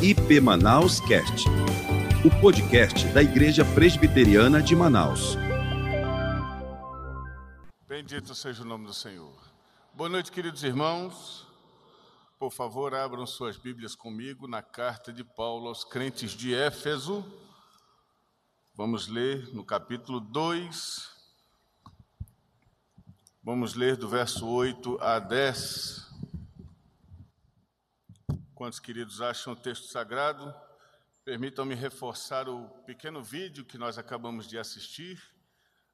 IP Manaus Cast, o podcast da Igreja Presbiteriana de Manaus. Bendito seja o nome do Senhor. Boa noite, queridos irmãos. Por favor, abram suas Bíblias comigo na carta de Paulo aos crentes de Éfeso. Vamos ler no capítulo 2. Vamos ler do verso 8 a 10. Quantos queridos acham o texto sagrado? Permitam-me reforçar o pequeno vídeo que nós acabamos de assistir,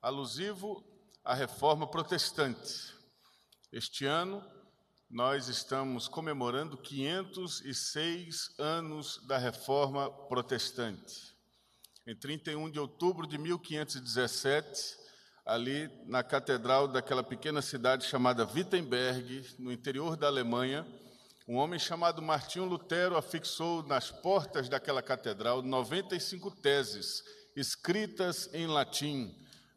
alusivo à Reforma Protestante. Este ano, nós estamos comemorando 506 anos da Reforma Protestante. Em 31 de outubro de 1517, ali na catedral daquela pequena cidade chamada Wittenberg, no interior da Alemanha, um homem chamado Martinho Lutero afixou nas portas daquela catedral 95 teses escritas em latim,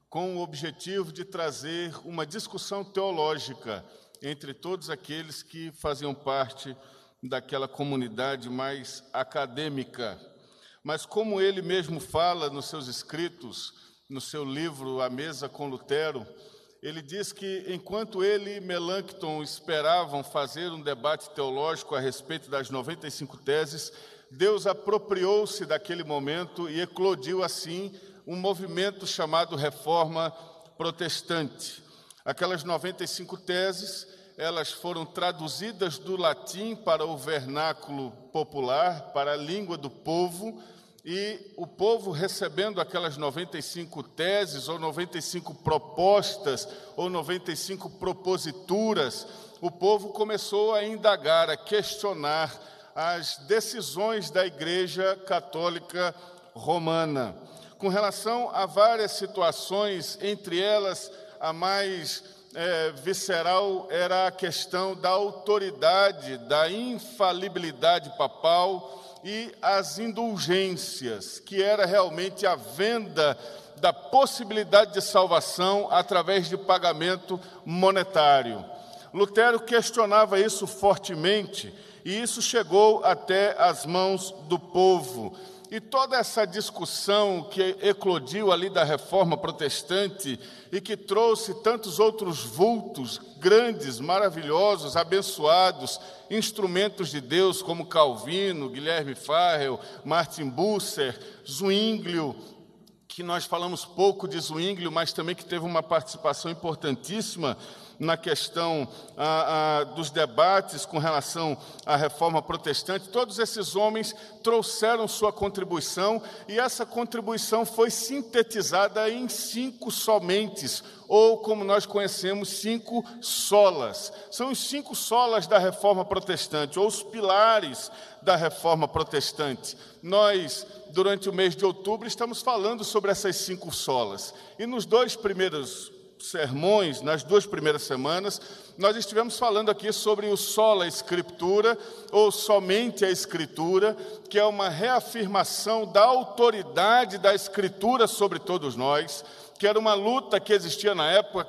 com o objetivo de trazer uma discussão teológica entre todos aqueles que faziam parte daquela comunidade mais acadêmica. Mas como ele mesmo fala nos seus escritos, no seu livro A Mesa com Lutero, ele diz que enquanto ele e Melanchthon esperavam fazer um debate teológico a respeito das 95 teses, Deus apropriou-se daquele momento e eclodiu assim um movimento chamado Reforma Protestante. Aquelas 95 teses, elas foram traduzidas do latim para o vernáculo popular, para a língua do povo, e o povo, recebendo aquelas 95 teses, ou 95 propostas, ou 95 proposituras, o povo começou a indagar, a questionar as decisões da Igreja Católica Romana, com relação a várias situações. Entre elas, a mais visceral era a questão da autoridade, da infalibilidade papal, e as indulgências, que era realmente a venda da possibilidade de salvação através de pagamento monetário. Lutero questionava isso fortemente, e isso chegou até as mãos do povo. E toda essa discussão que eclodiu ali da Reforma Protestante e que trouxe tantos outros vultos grandes, maravilhosos, abençoados, instrumentos de Deus como Calvino, Guilherme Farel, Martin Bucer, Zwinglio, que nós falamos pouco de Zwinglio, mas também que teve uma participação importantíssima na questão dos debates com relação à Reforma Protestante. Todos esses homens trouxeram sua contribuição, e essa contribuição foi sintetizada em 5 somentes, ou como nós conhecemos, 5 solas. São os 5 solas da Reforma Protestante, ou os pilares da Reforma Protestante. Nós, durante o mês de outubro, estamos falando sobre essas 5 solas. E nos 2 primeiros sermões, nas 2 primeiras semanas, nós estivemos falando aqui sobre o sola escritura, ou somente a escritura, que é uma reafirmação da autoridade da escritura sobre todos nós, que era uma luta que existia na época.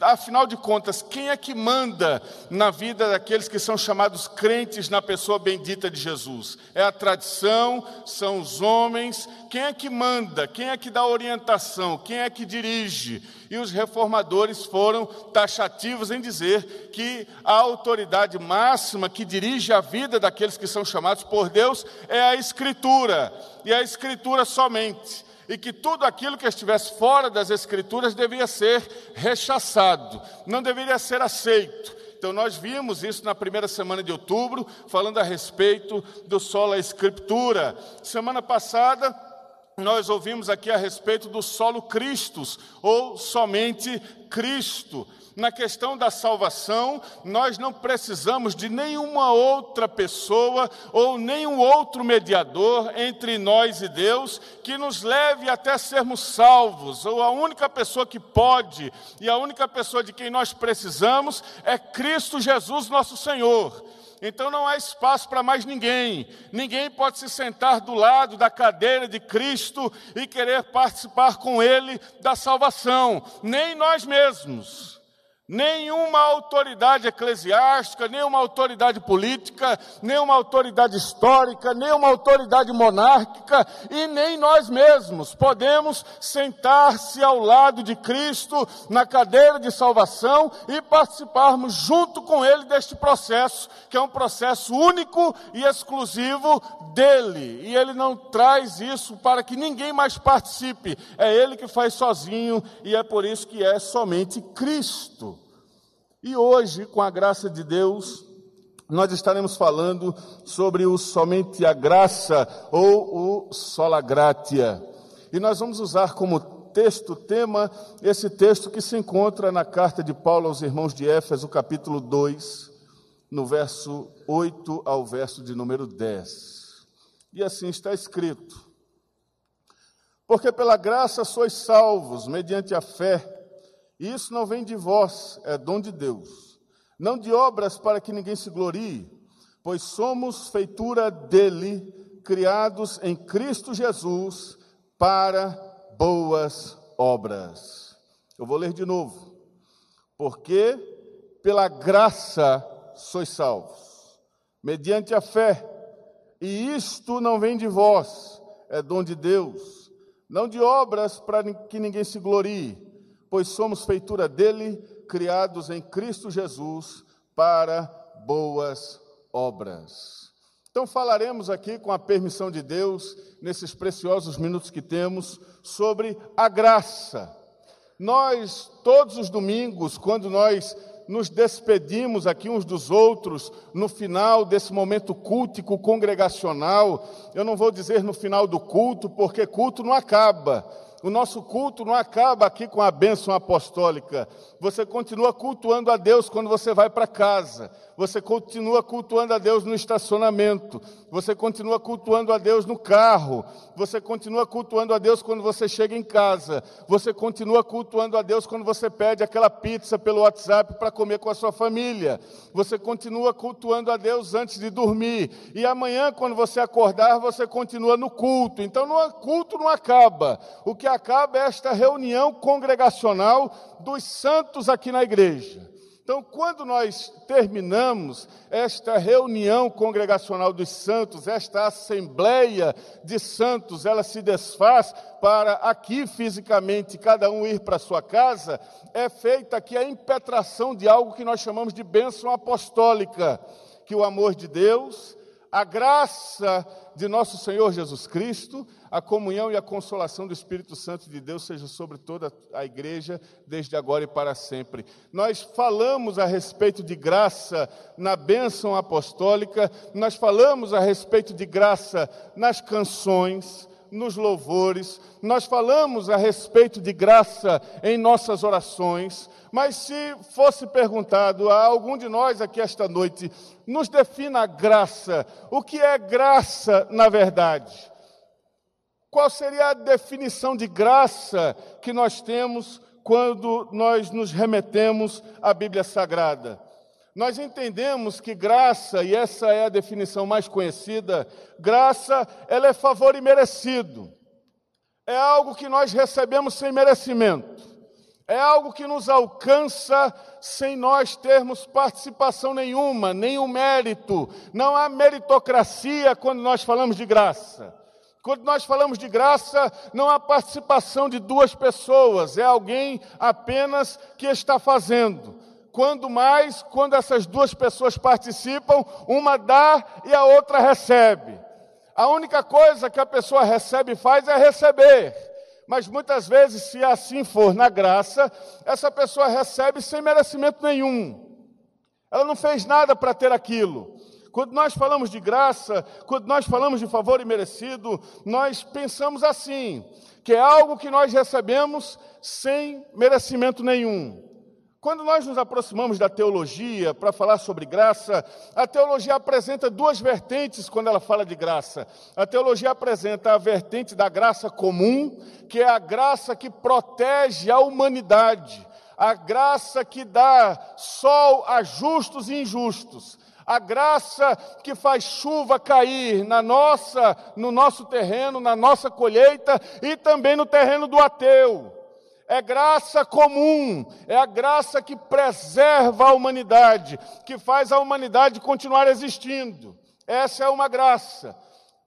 Afinal de contas, quem é que manda na vida daqueles que são chamados crentes na pessoa bendita de Jesus? É a tradição? São os homens? Quem é que manda? Quem é que dá orientação? Quem é que dirige? E os reformadores foram taxativos em dizer que a autoridade máxima que dirige a vida daqueles que são chamados por Deus é a Escritura, e a Escritura somente. E que tudo aquilo que estivesse fora das Escrituras devia ser rechaçado, não deveria ser aceito. Então, nós vimos isso na primeira semana de outubro, falando a respeito do sola escritura. Semana passada, nós ouvimos aqui a respeito do solo Christus, ou somente Cristo. Na questão da salvação, nós não precisamos de nenhuma outra pessoa ou nenhum outro mediador entre nós e Deus que nos leve até sermos salvos. Ou a única pessoa que pode e a única pessoa de quem nós precisamos é Cristo Jesus, nosso Senhor. Então não há espaço para mais ninguém. Ninguém pode se sentar do lado da cadeira de Cristo e querer participar com Ele da salvação, nem nós mesmos. Nenhuma autoridade eclesiástica, nenhuma autoridade política, nenhuma autoridade histórica, nenhuma autoridade monárquica e nem nós mesmos podemos sentar-se ao lado de Cristo na cadeira de salvação e participarmos junto com Ele deste processo, que é um processo único e exclusivo dEle. E Ele não traz isso para que ninguém mais participe, é Ele que faz sozinho e é por isso que é somente Cristo. E hoje, com a graça de Deus, nós estaremos falando sobre o somente a graça ou o sola gratia. E nós vamos usar como texto, tema, esse texto que se encontra na carta de Paulo aos irmãos de Éfeso, capítulo 2, no verso 8 ao verso de número 10. E assim está escrito: porque pela graça sois salvos, mediante a fé. Isso não vem de vós, é dom de Deus, não de obras para que ninguém se glorie, pois somos feitura dele, criados em Cristo Jesus para boas obras. Eu vou ler de novo. Porque pela graça sois salvos, mediante a fé, e isto não vem de vós, é dom de Deus, não de obras para que ninguém se glorie, pois somos feitura dele, criados em Cristo Jesus para boas obras. Então falaremos aqui, com a permissão de Deus, nesses preciosos minutos que temos, sobre a graça. Nós, todos os domingos, quando nós nos despedimos aqui uns dos outros, no final desse momento cultico, congregacional, eu não vou dizer no final do culto, porque culto não acaba. O nosso culto não acaba aqui com a bênção apostólica. Você continua cultuando a Deus quando você vai para casa. Você continua cultuando a Deus no estacionamento. Você continua cultuando a Deus no carro. Você continua cultuando a Deus quando você chega em casa. Você continua cultuando a Deus quando você pede aquela pizza pelo WhatsApp para comer com a sua família. Você continua cultuando a Deus antes de dormir. E amanhã, quando você acordar, você continua no culto. Então, o culto não acaba. O que acaba é esta reunião congregacional dos santos aqui na igreja. Então, quando nós terminamos esta reunião congregacional dos santos, esta assembleia de santos, ela se desfaz para aqui fisicamente cada um ir para a sua casa, é feita aqui a impetração de algo que nós chamamos de bênção apostólica, que o amor de Deus, a graça de nosso Senhor Jesus Cristo, a comunhão e a consolação do Espírito Santo de Deus seja sobre toda a igreja, desde agora e para sempre. Nós falamos a respeito de graça na bênção apostólica, nós falamos a respeito de graça nas canções, nos louvores, nós falamos a respeito de graça em nossas orações, mas se fosse perguntado a algum de nós aqui esta noite, nos defina a graça, o que é graça na verdade? Qual seria a definição de graça que nós temos quando nós nos remetemos à Bíblia Sagrada? Nós entendemos que graça, e essa é a definição mais conhecida, graça, ela é favor imerecido. É algo que nós recebemos sem merecimento. É algo que nos alcança sem nós termos participação nenhuma, nenhum mérito. Não há meritocracia quando nós falamos de graça. Quando nós falamos de graça, não há participação de duas pessoas, é alguém apenas que está fazendo. Quando mais, quando essas duas pessoas participam, uma dá e a outra recebe. A única coisa que a pessoa recebe e faz é receber. Mas muitas vezes, se assim for na graça, essa pessoa recebe sem merecimento nenhum. Ela não fez nada para ter aquilo. Quando nós falamos de graça, quando nós falamos de favor imerecido, nós pensamos assim, que é algo que nós recebemos sem merecimento nenhum. Quando nós nos aproximamos da teologia para falar sobre graça, a teologia apresenta duas vertentes quando ela fala de graça. A teologia apresenta a vertente da graça comum, que é a graça que protege a humanidade, a graça que dá sol a justos e injustos. A graça que faz chuva cair no nosso terreno, na nossa colheita e também no terreno do ateu. É graça comum, é a graça que preserva a humanidade, que faz a humanidade continuar existindo. Essa é uma graça.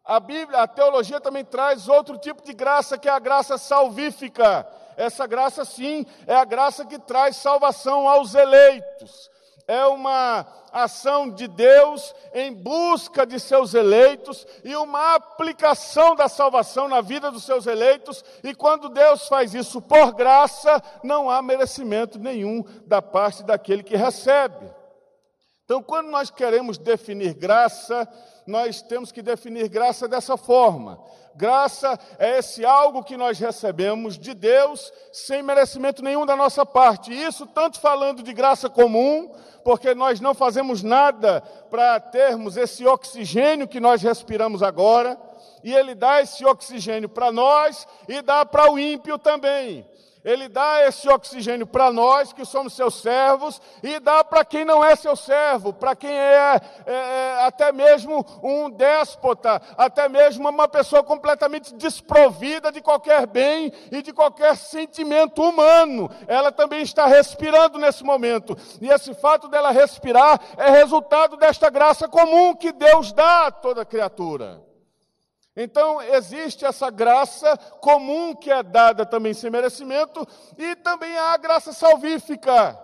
A Bíblia, a teologia também traz outro tipo de graça, que é a graça salvífica. Essa graça, sim, é a graça que traz salvação aos eleitos. É uma ação de Deus em busca de seus eleitos e uma aplicação da salvação na vida dos seus eleitos. E quando Deus faz isso por graça, não há merecimento nenhum da parte daquele que recebe. Então, quando nós queremos definir graça, nós temos que definir graça dessa forma. Graça é esse algo que nós recebemos de Deus sem merecimento nenhum da nossa parte. Isso tanto falando de graça comum, porque nós não fazemos nada para termos esse oxigênio que nós respiramos agora, e Ele dá esse oxigênio para nós e dá para o ímpio também. Ele dá esse oxigênio para nós, que somos seus servos, e dá para quem não é seu servo, para quem é até mesmo um déspota, até mesmo uma pessoa completamente desprovida de qualquer bem e de qualquer sentimento humano. Ela também está respirando nesse momento. E esse fato dela respirar é resultado desta graça comum que Deus dá a toda criatura. Então, existe essa graça comum que é dada também sem merecimento, e também há a graça salvífica,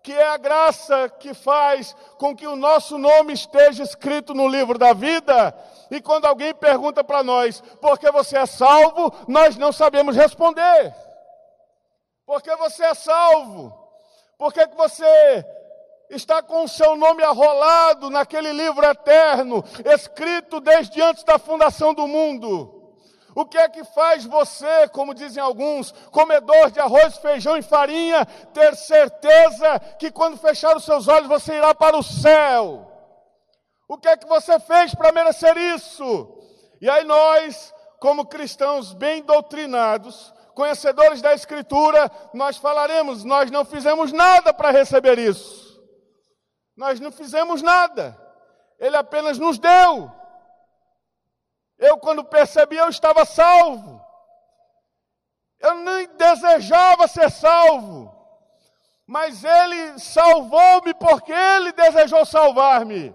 que é a graça que faz com que o nosso nome esteja escrito no livro da vida, e quando alguém pergunta para nós, por que você é salvo? Nós não sabemos responder. Por que você é salvo? Por que você está com o seu nome arrolado naquele livro eterno, escrito desde antes da fundação do mundo? O que é que faz você, como dizem alguns, comedor de arroz, feijão e farinha, ter certeza que quando fechar os seus olhos você irá para o céu? O que é que você fez para merecer isso? E aí nós, como cristãos bem doutrinados, conhecedores da Escritura, nós falaremos, nós não fizemos nada para receber isso. Nós não fizemos nada, Ele apenas nos deu. Eu, quando percebi, eu estava salvo. Eu nem desejava ser salvo, mas Ele salvou-me porque Ele desejou salvar-me.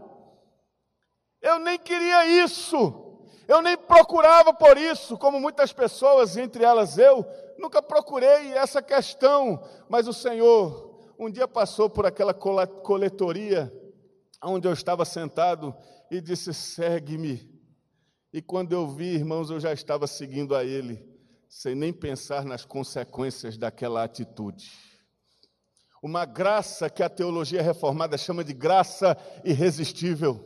Eu nem queria isso, eu nem procurava por isso, como muitas pessoas, entre elas eu, nunca procurei essa questão, mas o Senhor um dia passou por aquela coletoria onde eu estava sentado e disse, segue-me. E quando eu vi, irmãos, eu já estava seguindo a Ele, sem nem pensar nas consequências daquela atitude. Uma graça que a teologia reformada chama de graça irresistível.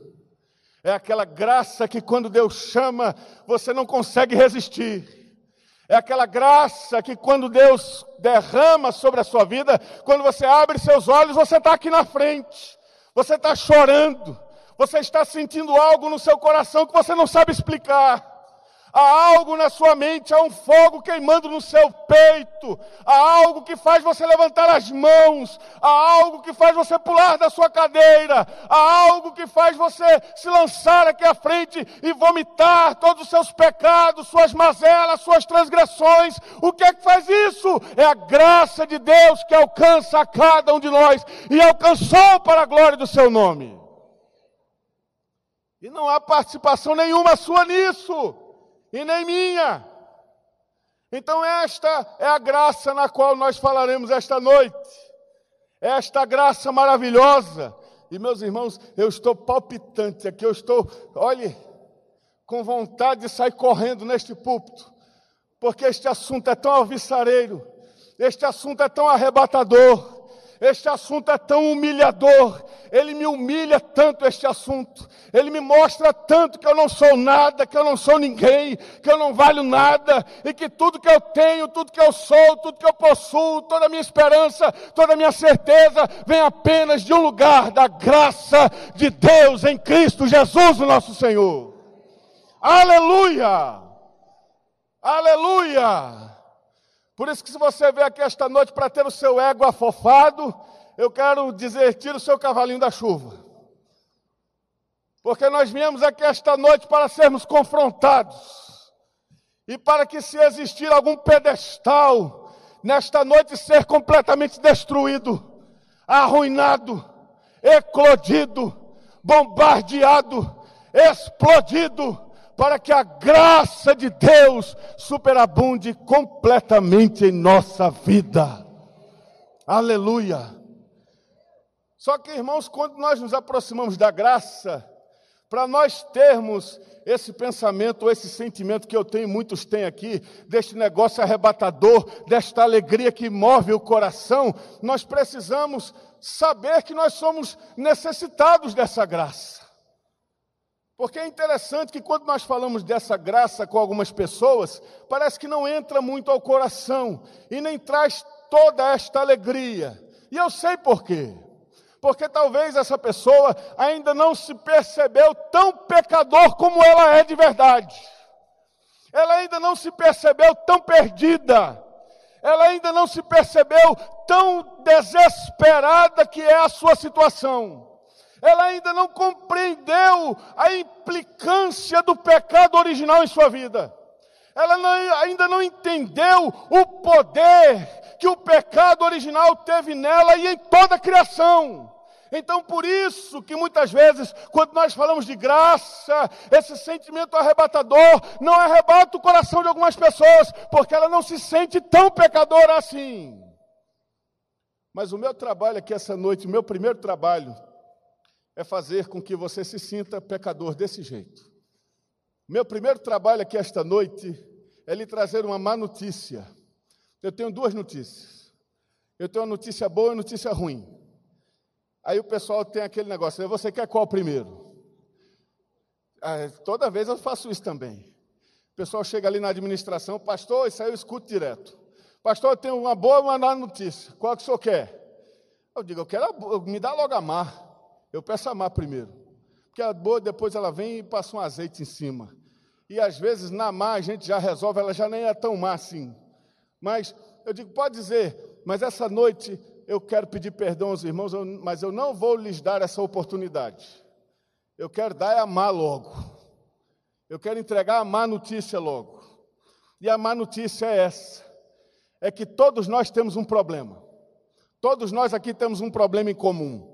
É aquela graça que quando Deus chama, você não consegue resistir. É aquela graça que quando Deus derrama sobre a sua vida, quando você abre seus olhos, você está aqui na frente, você está chorando, você está sentindo algo no seu coração que você não sabe explicar. Há algo na sua mente, há um fogo queimando no seu peito, há algo que faz você levantar as mãos, há algo que faz você pular da sua cadeira, há algo que faz você se lançar aqui à frente e vomitar todos os seus pecados, suas mazelas, suas transgressões. O que é que faz isso? É a graça de Deus que alcança a cada um de nós e alcançou para a glória do seu nome. E não há participação nenhuma sua nisso. E nem minha. Então esta é a graça na qual nós falaremos esta noite. Esta graça maravilhosa. E meus irmãos, eu estou palpitante aqui, eu estou, olhe, com vontade de sair correndo neste púlpito, porque este assunto é tão alvissareiro, este assunto é tão arrebatador, este assunto é tão humilhador, ele me humilha tanto este assunto, ele me mostra tanto que eu não sou nada, que eu não sou ninguém, que eu não valho nada, e que tudo que eu tenho, tudo que eu sou, tudo que eu possuo, toda a minha esperança, toda a minha certeza, vem apenas de um lugar, da graça de Deus em Cristo Jesus, o nosso Senhor. Aleluia! Aleluia! Por isso que se você vier aqui esta noite para ter o seu ego afofado, eu quero dizer, tira o seu cavalinho da chuva. Porque nós viemos aqui esta noite para sermos confrontados. E para que se existir algum pedestal nesta noite ser completamente destruído, arruinado, eclodido, bombardeado, explodido, para que a graça de Deus superabunde completamente em nossa vida. Aleluia! Só que, irmãos, quando nós nos aproximamos da graça, para nós termos esse pensamento, esse sentimento que eu tenho, muitos têm aqui, deste negócio arrebatador, desta alegria que move o coração, nós precisamos saber que nós somos necessitados dessa graça. Porque é interessante que quando nós falamos dessa graça com algumas pessoas, parece que não entra muito ao coração e nem traz toda esta alegria. E eu sei por quê. Porque talvez essa pessoa ainda não se percebeu tão pecador como ela é de verdade. Ela ainda não se percebeu tão perdida. Ela ainda não se percebeu tão desesperada que é a sua situação. Ela ainda não compreendeu a implicância do pecado original em sua vida. Ela ainda não entendeu o poder que o pecado original teve nela e em toda a criação. Então, por isso que muitas vezes, quando nós falamos de graça, esse sentimento arrebatador não arrebata o coração de algumas pessoas, porque ela não se sente tão pecadora assim. Mas o meu trabalho aqui essa noite, o meu primeiro trabalho, é fazer com que você se sinta pecador desse jeito. Meu primeiro trabalho aqui esta noite é lhe trazer uma má notícia. Eu tenho duas notícias. Eu tenho uma notícia boa e uma notícia ruim. Aí o pessoal tem aquele negócio, você quer qual primeiro? Ah, toda vez eu faço isso também. O pessoal chega ali na administração, pastor, isso aí eu escuto direto. Pastor, eu tenho uma boa e uma má notícia. Qual que o senhor quer? Eu digo, eu quero a boa, me dá logo a má. Eu peço a má primeiro, porque a boa depois ela vem e passa um azeite em cima. E às vezes na má a gente já resolve, ela já nem é tão má assim. Mas eu digo, pode dizer, mas essa noite eu quero pedir perdão aos irmãos, mas eu não vou lhes dar essa oportunidade. Eu quero dar a má logo. Eu quero entregar a má notícia logo. E a má notícia é essa, é que todos nós temos um problema. Todos nós aqui temos um problema em comum.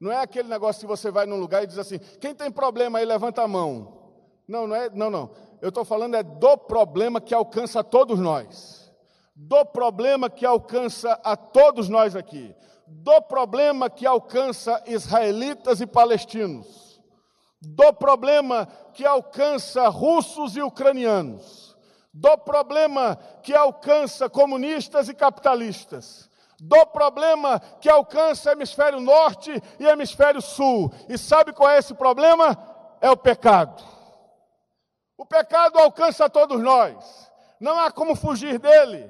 Não é aquele negócio que você vai num lugar e diz assim, quem tem problema aí, levanta a mão. Não. Eu estou falando é do problema que alcança a todos nós. Do problema que alcança a todos nós aqui. Do problema que alcança israelitas e palestinos. Do problema que alcança russos e ucranianos. Do problema que alcança comunistas e capitalistas. Do problema que alcança hemisfério norte e hemisfério sul. E sabe qual é esse problema? É o pecado. O pecado alcança a todos nós. Não há como fugir dele.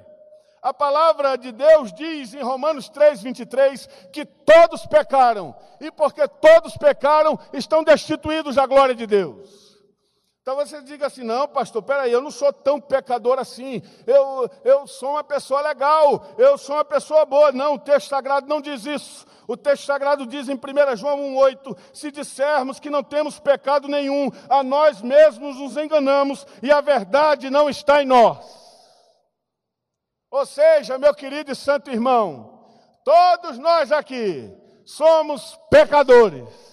A palavra de Deus diz em Romanos 3:23 que todos pecaram. E porque todos pecaram, estão destituídos da glória de Deus. Então você diga assim, não, pastor, peraí, eu não sou tão pecador assim, eu sou uma pessoa legal, eu sou uma pessoa boa. Não, o texto sagrado não diz isso. O texto sagrado diz em 1 João 1,8, se dissermos que não temos pecado nenhum, a nós mesmos nos enganamos e a verdade não está em nós. Ou seja, meu querido e santo irmão, todos nós aqui somos pecadores.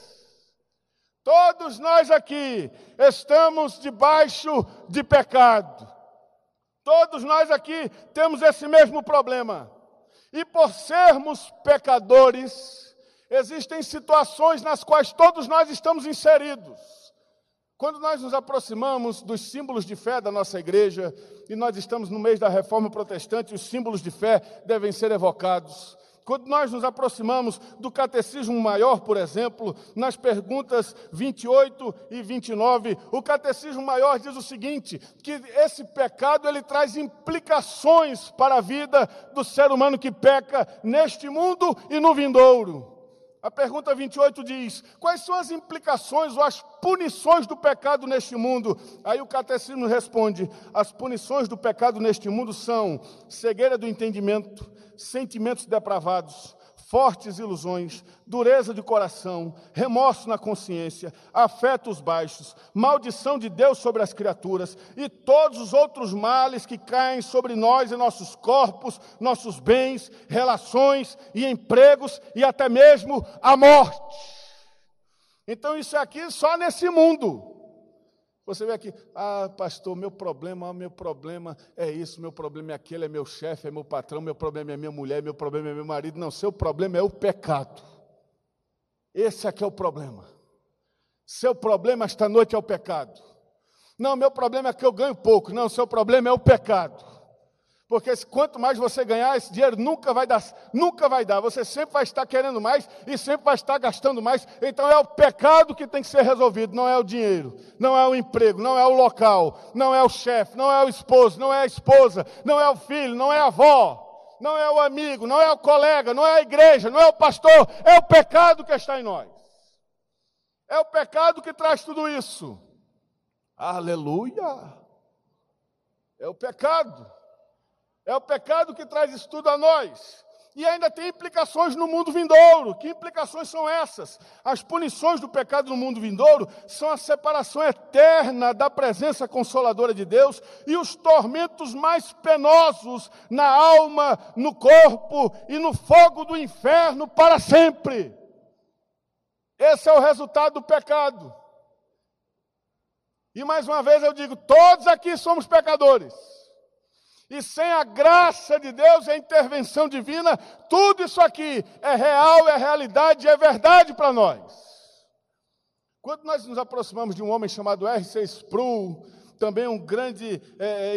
Todos nós aqui estamos debaixo de pecado. Todos nós aqui temos esse mesmo problema. E por sermos pecadores, existem situações nas quais todos nós estamos inseridos. Quando nós nos aproximamos dos símbolos de fé da nossa igreja, e nós estamos no mês da Reforma Protestante, os símbolos de fé devem ser evocados. Quando nós nos aproximamos do Catecismo Maior, por exemplo, nas perguntas 28 e 29, o Catecismo Maior diz o seguinte, que esse pecado ele traz implicações para a vida do ser humano que peca neste mundo e no vindouro. A pergunta 28 diz, quais são as implicações ou as punições do pecado neste mundo? Aí o Catecismo responde, as punições do pecado neste mundo são cegueira do entendimento, sentimentos depravados, fortes ilusões, dureza de coração, remorso na consciência, afetos baixos, maldição de Deus sobre as criaturas e todos os outros males que caem sobre nós e nossos corpos, nossos bens, relações e empregos e até mesmo a morte. Então isso aqui só nesse mundo. Você vê aqui, pastor, meu problema é isso, meu problema é aquele, é meu chefe, é meu patrão, meu problema é minha mulher, meu problema é meu marido. Não, seu problema é o pecado. Esse aqui é o problema. Seu problema esta noite é o pecado. Não, meu problema é que eu ganho pouco. Não, seu problema é o pecado. Porque quanto mais você ganhar, esse dinheiro nunca vai dar. Você sempre vai estar querendo mais e sempre vai estar gastando mais. Então é o pecado que tem que ser resolvido, não é o dinheiro, não é o emprego, não é o local, não é o chefe, não é o esposo, não é a esposa, não é o filho, não é a avó, não é o amigo, não é o colega, não é a igreja, não é o pastor. É o pecado que está em nós. É o pecado que traz tudo isso. Aleluia! É o pecado. É o pecado que traz isso tudo a nós. E ainda tem implicações no mundo vindouro. Que implicações são essas? As punições do pecado no mundo vindouro são a separação eterna da presença consoladora de Deus e os tormentos mais penosos na alma, no corpo e no fogo do inferno para sempre. Esse é o resultado do pecado. E mais uma vez eu digo, todos aqui somos pecadores. E sem a graça de Deus e a intervenção divina, tudo isso aqui é real, é realidade, é verdade para nós. Quando nós nos aproximamos de um homem chamado R.C. Sproul, também um grande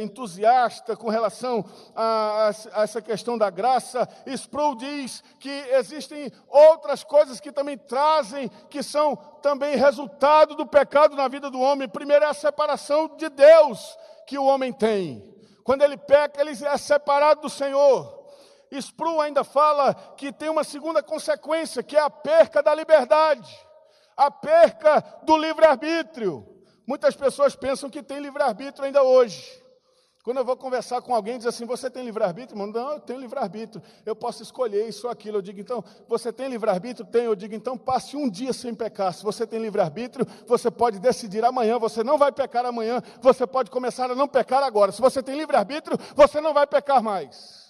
entusiasta com relação a essa questão da graça, Sproul diz que existem outras coisas que também trazem, que são também resultado do pecado na vida do homem. Primeiro é a separação de Deus que o homem tem. Quando ele peca, ele é separado do Senhor. Sproul ainda fala que tem uma segunda consequência, que é a perca da liberdade, a perca do livre-arbítrio. Muitas pessoas pensam que tem livre-arbítrio ainda hoje. Quando eu vou conversar com alguém, diz assim, você tem livre-arbítrio? Não, eu tenho livre-arbítrio, eu posso escolher isso ou aquilo. Eu digo, então, você tem livre-arbítrio? Tenho. Eu digo, então, passe um dia sem pecar. Se você tem livre-arbítrio, você pode decidir amanhã, você não vai pecar amanhã, você pode começar a não pecar agora. Se você tem livre-arbítrio, você não vai pecar mais.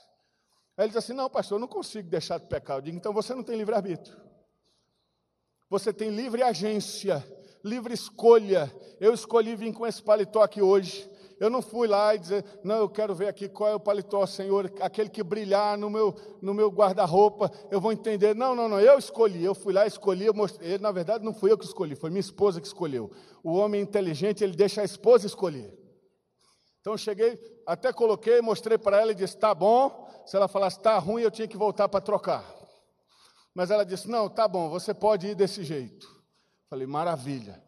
Aí ele diz assim, não, pastor, eu não consigo deixar de pecar. Eu digo, então, você não tem livre-arbítrio. Você tem livre agência, livre escolha. Eu escolhi vir com esse paletó aqui hoje. Eu não fui lá e dizer, não, eu quero ver aqui qual é o paletó, Senhor, aquele que brilhar no meu guarda-roupa, eu vou entender. Não, eu escolhi, eu fui lá, escolhi, eu mostrei. Na verdade, não fui eu que escolhi, foi minha esposa que escolheu. O homem inteligente, ele deixa a esposa escolher. Então, eu cheguei, até coloquei, mostrei para ela e disse, tá bom. Se ela falasse, tá ruim, eu tinha que voltar para trocar. Mas ela disse, não, tá bom, você pode ir desse jeito. Falei, maravilha.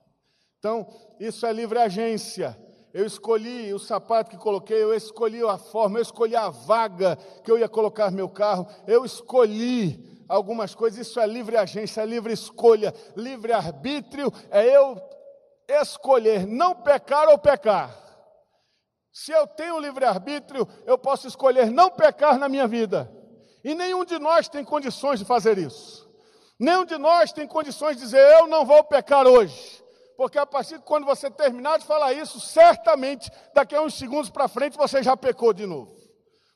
Então, isso é livre agência. Eu escolhi o sapato que coloquei, eu escolhi a forma, eu escolhi a vaga que eu ia colocar meu carro, eu escolhi algumas coisas. Isso é livre agência, é livre escolha, livre arbítrio, é eu escolher não pecar ou pecar. Se eu tenho livre arbítrio, eu posso escolher não pecar na minha vida. E nenhum de nós tem condições de fazer isso. Nenhum de nós tem condições de dizer, eu não vou pecar hoje. Porque a partir de quando você terminar de falar isso, certamente, daqui a uns segundos para frente, você já pecou de novo.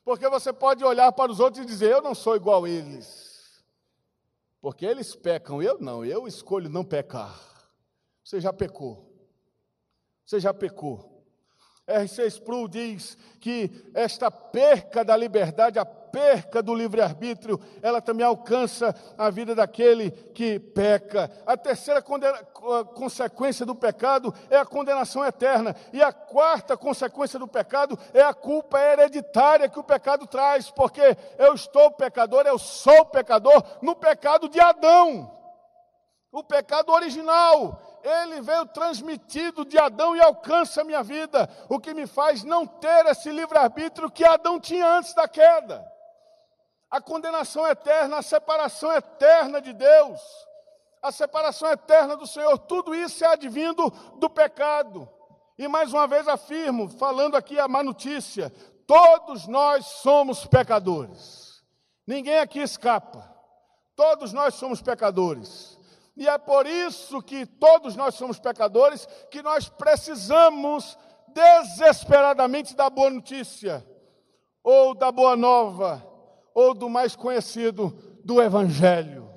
Porque você pode olhar para os outros e dizer, eu não sou igual a eles. Porque eles pecam, eu não, eu escolho não pecar. Você já pecou. Você já pecou. R.C. Sproul diz que esta perca da liberdade, a perca do livre-arbítrio, ela também alcança a vida daquele que peca. A terceira consequência do pecado é a condenação eterna. E a quarta consequência do pecado é a culpa hereditária que o pecado traz, porque eu estou pecador, eu sou pecador no pecado de Adão. O pecado original, ele veio transmitido de Adão e alcança a minha vida, o que me faz não ter esse livre-arbítrio que Adão tinha antes da queda. A condenação eterna, a separação eterna de Deus, a separação eterna do Senhor, tudo isso é advindo do pecado. E mais uma vez afirmo, falando aqui a má notícia, todos nós somos pecadores. Ninguém aqui escapa. Todos nós somos pecadores. E é por isso que todos nós somos pecadores, que nós precisamos desesperadamente da boa notícia, ou da boa nova, ou do mais conhecido, do Evangelho.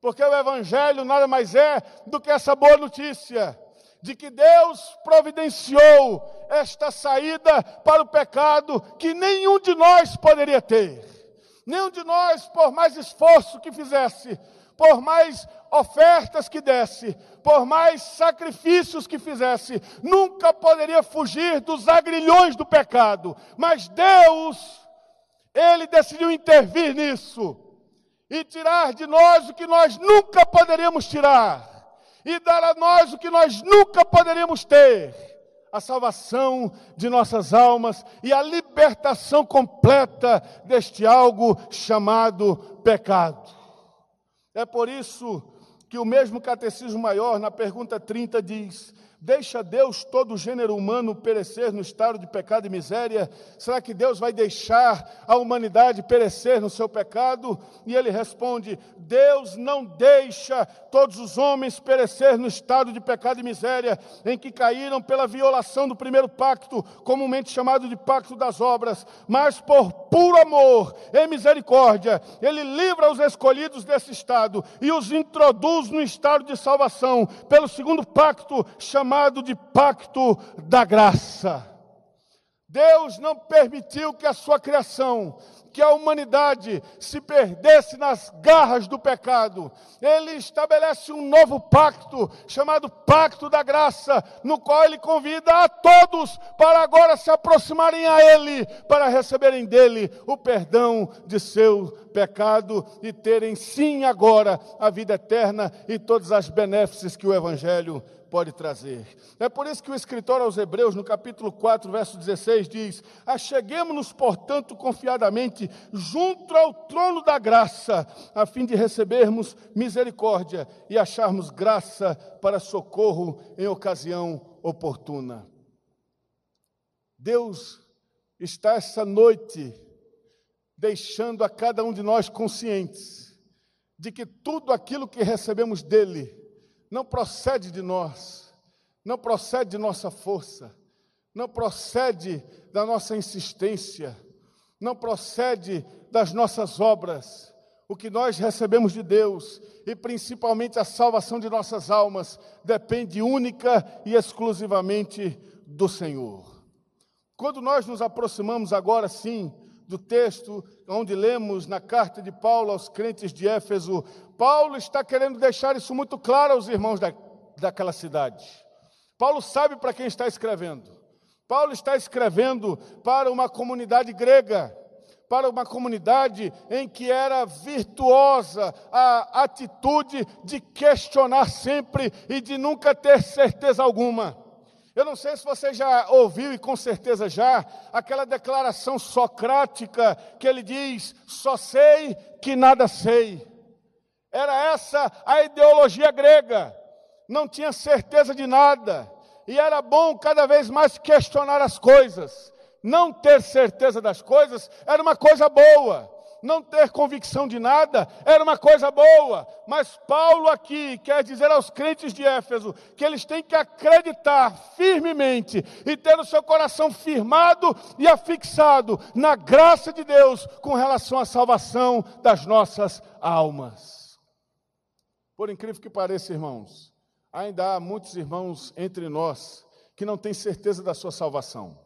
Porque o Evangelho nada mais é do que essa boa notícia, de que Deus providenciou esta saída para o pecado que nenhum de nós poderia ter. Nenhum de nós, por mais esforço que fizesse, por mais ofertas que desse, por mais sacrifícios que fizesse, nunca poderia fugir dos agrilhões do pecado. Mas Deus, Ele decidiu intervir nisso e tirar de nós o que nós nunca poderíamos tirar e dar a nós o que nós nunca poderíamos ter: a salvação de nossas almas e a libertação completa deste algo chamado pecado. É por isso que o mesmo Catecismo Maior, na pergunta 30, diz: deixa Deus todo o gênero humano perecer no estado de pecado e miséria? Será que Deus vai deixar a humanidade perecer no seu pecado? E ele responde: Deus não deixa todos os homens perecer no estado de pecado e miséria, em que caíram pela violação do primeiro pacto, comumente chamado de pacto das obras, mas por puro amor e misericórdia, ele livra os escolhidos desse estado e os introduz no estado de salvação, pelo segundo pacto, chamado de pacto da graça. Deus não permitiu que a sua criação, que a humanidade se perdesse nas garras do pecado. Ele estabelece um novo pacto, chamado pacto da graça, no qual ele convida a todos para agora se aproximarem a ele, para receberem dele o perdão de seu pecado e terem sim agora a vida eterna e todas as benéficas que o Evangelho pode trazer. É por isso que o escritor aos Hebreus, no capítulo 4, verso 16, diz: acheguemo-nos, portanto, confiadamente junto ao trono da graça, a fim de recebermos misericórdia e acharmos graça para socorro em ocasião oportuna. Deus está essa noite deixando a cada um de nós conscientes de que tudo aquilo que recebemos dele não procede de nós, não procede de nossa força, não procede da nossa insistência, não procede das nossas obras. O que nós recebemos de Deus, e principalmente a salvação de nossas almas, depende única e exclusivamente do Senhor. Quando nós nos aproximamos agora sim do texto onde lemos na carta de Paulo aos crentes de Éfeso, Paulo está querendo deixar isso muito claro aos irmãos daquela cidade. Paulo sabe para quem está escrevendo. Paulo está escrevendo para uma comunidade grega, para uma comunidade em que era virtuosa a atitude de questionar sempre e de nunca ter certeza alguma. Eu não sei se você já ouviu, e com certeza já, aquela declaração socrática que ele diz: só sei que nada sei. Era essa a ideologia grega, não tinha certeza de nada, e era bom cada vez mais questionar as coisas. Não ter certeza das coisas era uma coisa boa, não ter convicção de nada era uma coisa boa, mas Paulo aqui quer dizer aos crentes de Éfeso que eles têm que acreditar firmemente e ter o seu coração firmado e afixado na graça de Deus com relação à salvação das nossas almas. Por incrível que pareça, irmãos, ainda há muitos irmãos entre nós que não têm certeza da sua salvação,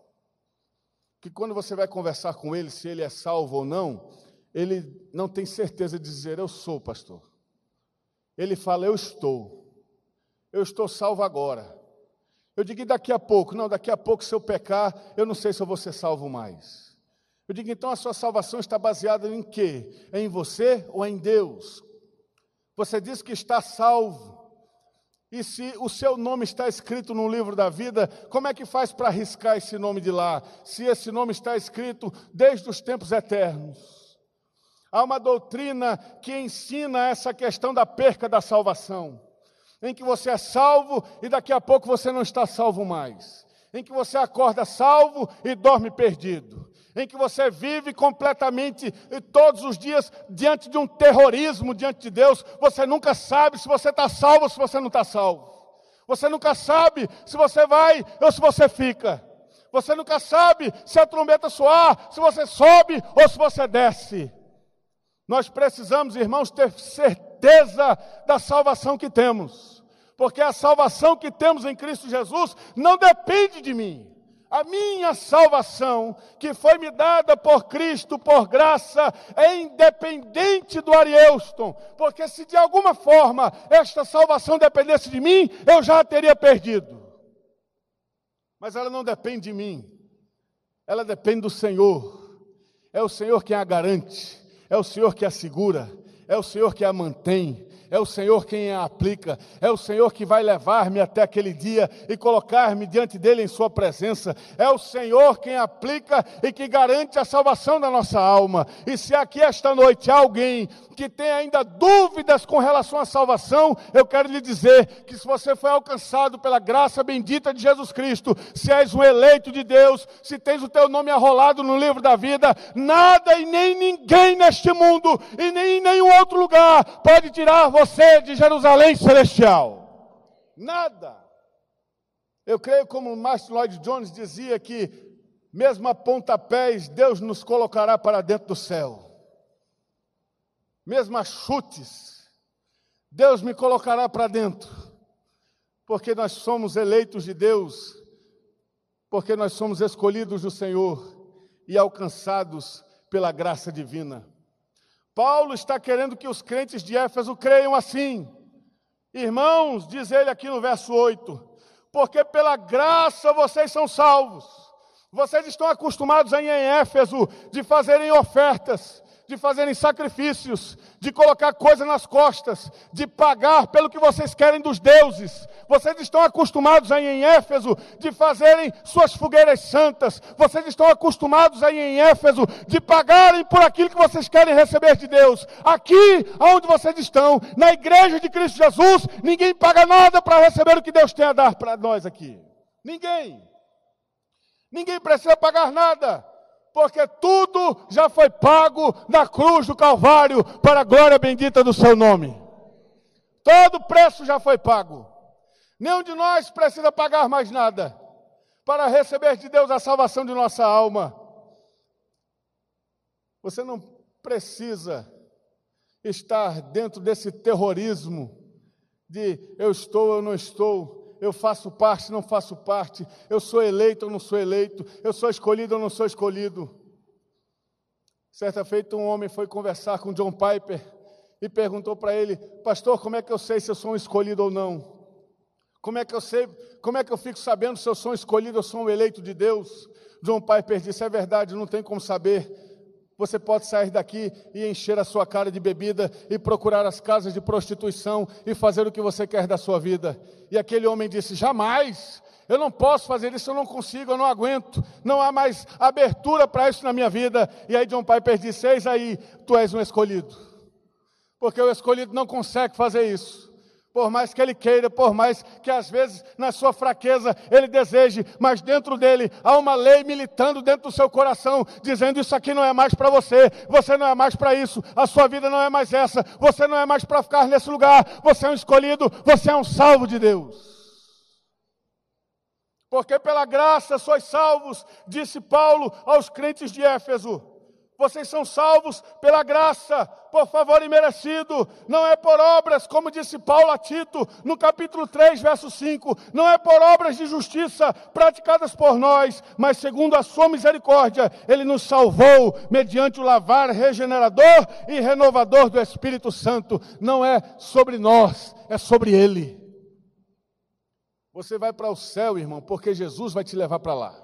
que quando você vai conversar com ele, se ele é salvo ou não, ele não tem certeza de dizer: eu sou pastor. Ele fala: eu estou salvo agora. Eu digo: e daqui a pouco? Não, daqui a pouco, se eu pecar, eu não sei se eu vou ser salvo mais. Eu digo: então a sua salvação está baseada em quê? É em você ou é em Deus? Você diz que está salvo, e se o seu nome está escrito no livro da vida, como é que faz para arriscar esse nome de lá, se esse nome está escrito desde os tempos eternos? Há uma doutrina que ensina essa questão da perca da salvação, em que você é salvo e daqui a pouco você não está salvo mais, em que você acorda salvo e dorme perdido, em que você vive completamente todos os dias diante de um terrorismo diante de Deus. Você nunca sabe se você está salvo ou se você não está salvo. Você nunca sabe se você vai ou se você fica. Você nunca sabe se a trombeta soar, se você sobe ou se você desce. Nós precisamos, irmãos, ter certeza da salvação que temos. Porque a salvação que temos em Cristo Jesus não depende de mim. A minha salvação, que foi me dada por Cristo, por graça, é independente do Ari Elston, porque se de alguma forma esta salvação dependesse de mim, eu já a teria perdido. Mas ela não depende de mim, ela depende do Senhor. É o Senhor quem a garante, é o Senhor que a segura, é o Senhor que a mantém. É o Senhor quem a aplica, é o Senhor que vai levar-me até aquele dia e colocar-me diante dele em sua presença. É o Senhor quem aplica e que garante a salvação da nossa alma. E se aqui esta noite há alguém que tem ainda dúvidas com relação à salvação, eu quero lhe dizer que se você foi alcançado pela graça bendita de Jesus Cristo, se és um eleito de Deus, se tens o teu nome arrolado no livro da vida, nada e nem ninguém neste mundo e nem em nenhum outro lugar pode tirar você de Jerusalém Celestial. Nada. Eu creio, como Martin Lloyd-Jones dizia, que mesmo a pontapés Deus nos colocará para dentro do céu. Mesmo a chutes, Deus me colocará para dentro, porque nós somos eleitos de Deus, porque nós somos escolhidos do Senhor e alcançados pela graça divina. Paulo está querendo que os crentes de Éfeso creiam assim. Irmãos, diz ele aqui no verso 8, porque pela graça vocês são salvos. Vocês estão acostumados aí em Éfeso de fazerem ofertas, de fazerem sacrifícios, de colocar coisa nas costas, de pagar pelo que vocês querem dos deuses. Vocês estão acostumados aí em Éfeso de fazerem suas fogueiras santas. Vocês estão acostumados aí em Éfeso de pagarem por aquilo que vocês querem receber de Deus. Aqui, onde vocês estão, na igreja de Cristo Jesus, ninguém paga nada para receber o que Deus tem a dar para nós aqui. Ninguém. Ninguém precisa pagar nada, porque tudo já foi pago na cruz do Calvário para a glória bendita do seu nome. Todo o preço já foi pago. Nenhum de nós precisa pagar mais nada para receber de Deus a salvação de nossa alma. Você não precisa estar dentro desse terrorismo de eu estou, eu não estou, eu faço parte, não faço parte, eu sou eleito ou não sou eleito, eu sou escolhido ou não sou escolhido. Certa feita, um homem foi conversar com John Piper e perguntou para ele: pastor, como é que eu sei se eu sou um escolhido ou não? Como é que eu sei, como é que eu fico sabendo se eu sou um escolhido ou sou um eleito de Deus? John Piper disse: é verdade, não tem como saber. Você pode sair daqui e encher a sua cara de bebida e procurar as casas de prostituição e fazer o que você quer da sua vida. E aquele homem disse: jamais, eu não posso fazer isso, eu não consigo, eu não aguento, não há mais abertura para isso na minha vida. E aí John Piper disse: eis aí, tu és um escolhido, porque o escolhido não consegue fazer isso. Por mais que ele queira, por mais que às vezes na sua fraqueza ele deseje, mas dentro dele há uma lei militando dentro do seu coração, dizendo: isso aqui não é mais para você, você não é mais para isso, a sua vida não é mais essa, você não é mais para ficar nesse lugar, você é um escolhido, você é um salvo de Deus. Porque pela graça sois salvos, disse Paulo aos crentes de Éfeso. Vocês são salvos pela graça, por favor imerecido, não é por obras, como disse Paulo a Tito, no capítulo 3, verso 5, não é por obras de justiça praticadas por nós, mas segundo a sua misericórdia, ele nos salvou, mediante o lavar regenerador e renovador do Espírito Santo. Não é sobre nós, é sobre ele. Você vai para o céu, irmão, porque Jesus vai te levar para lá.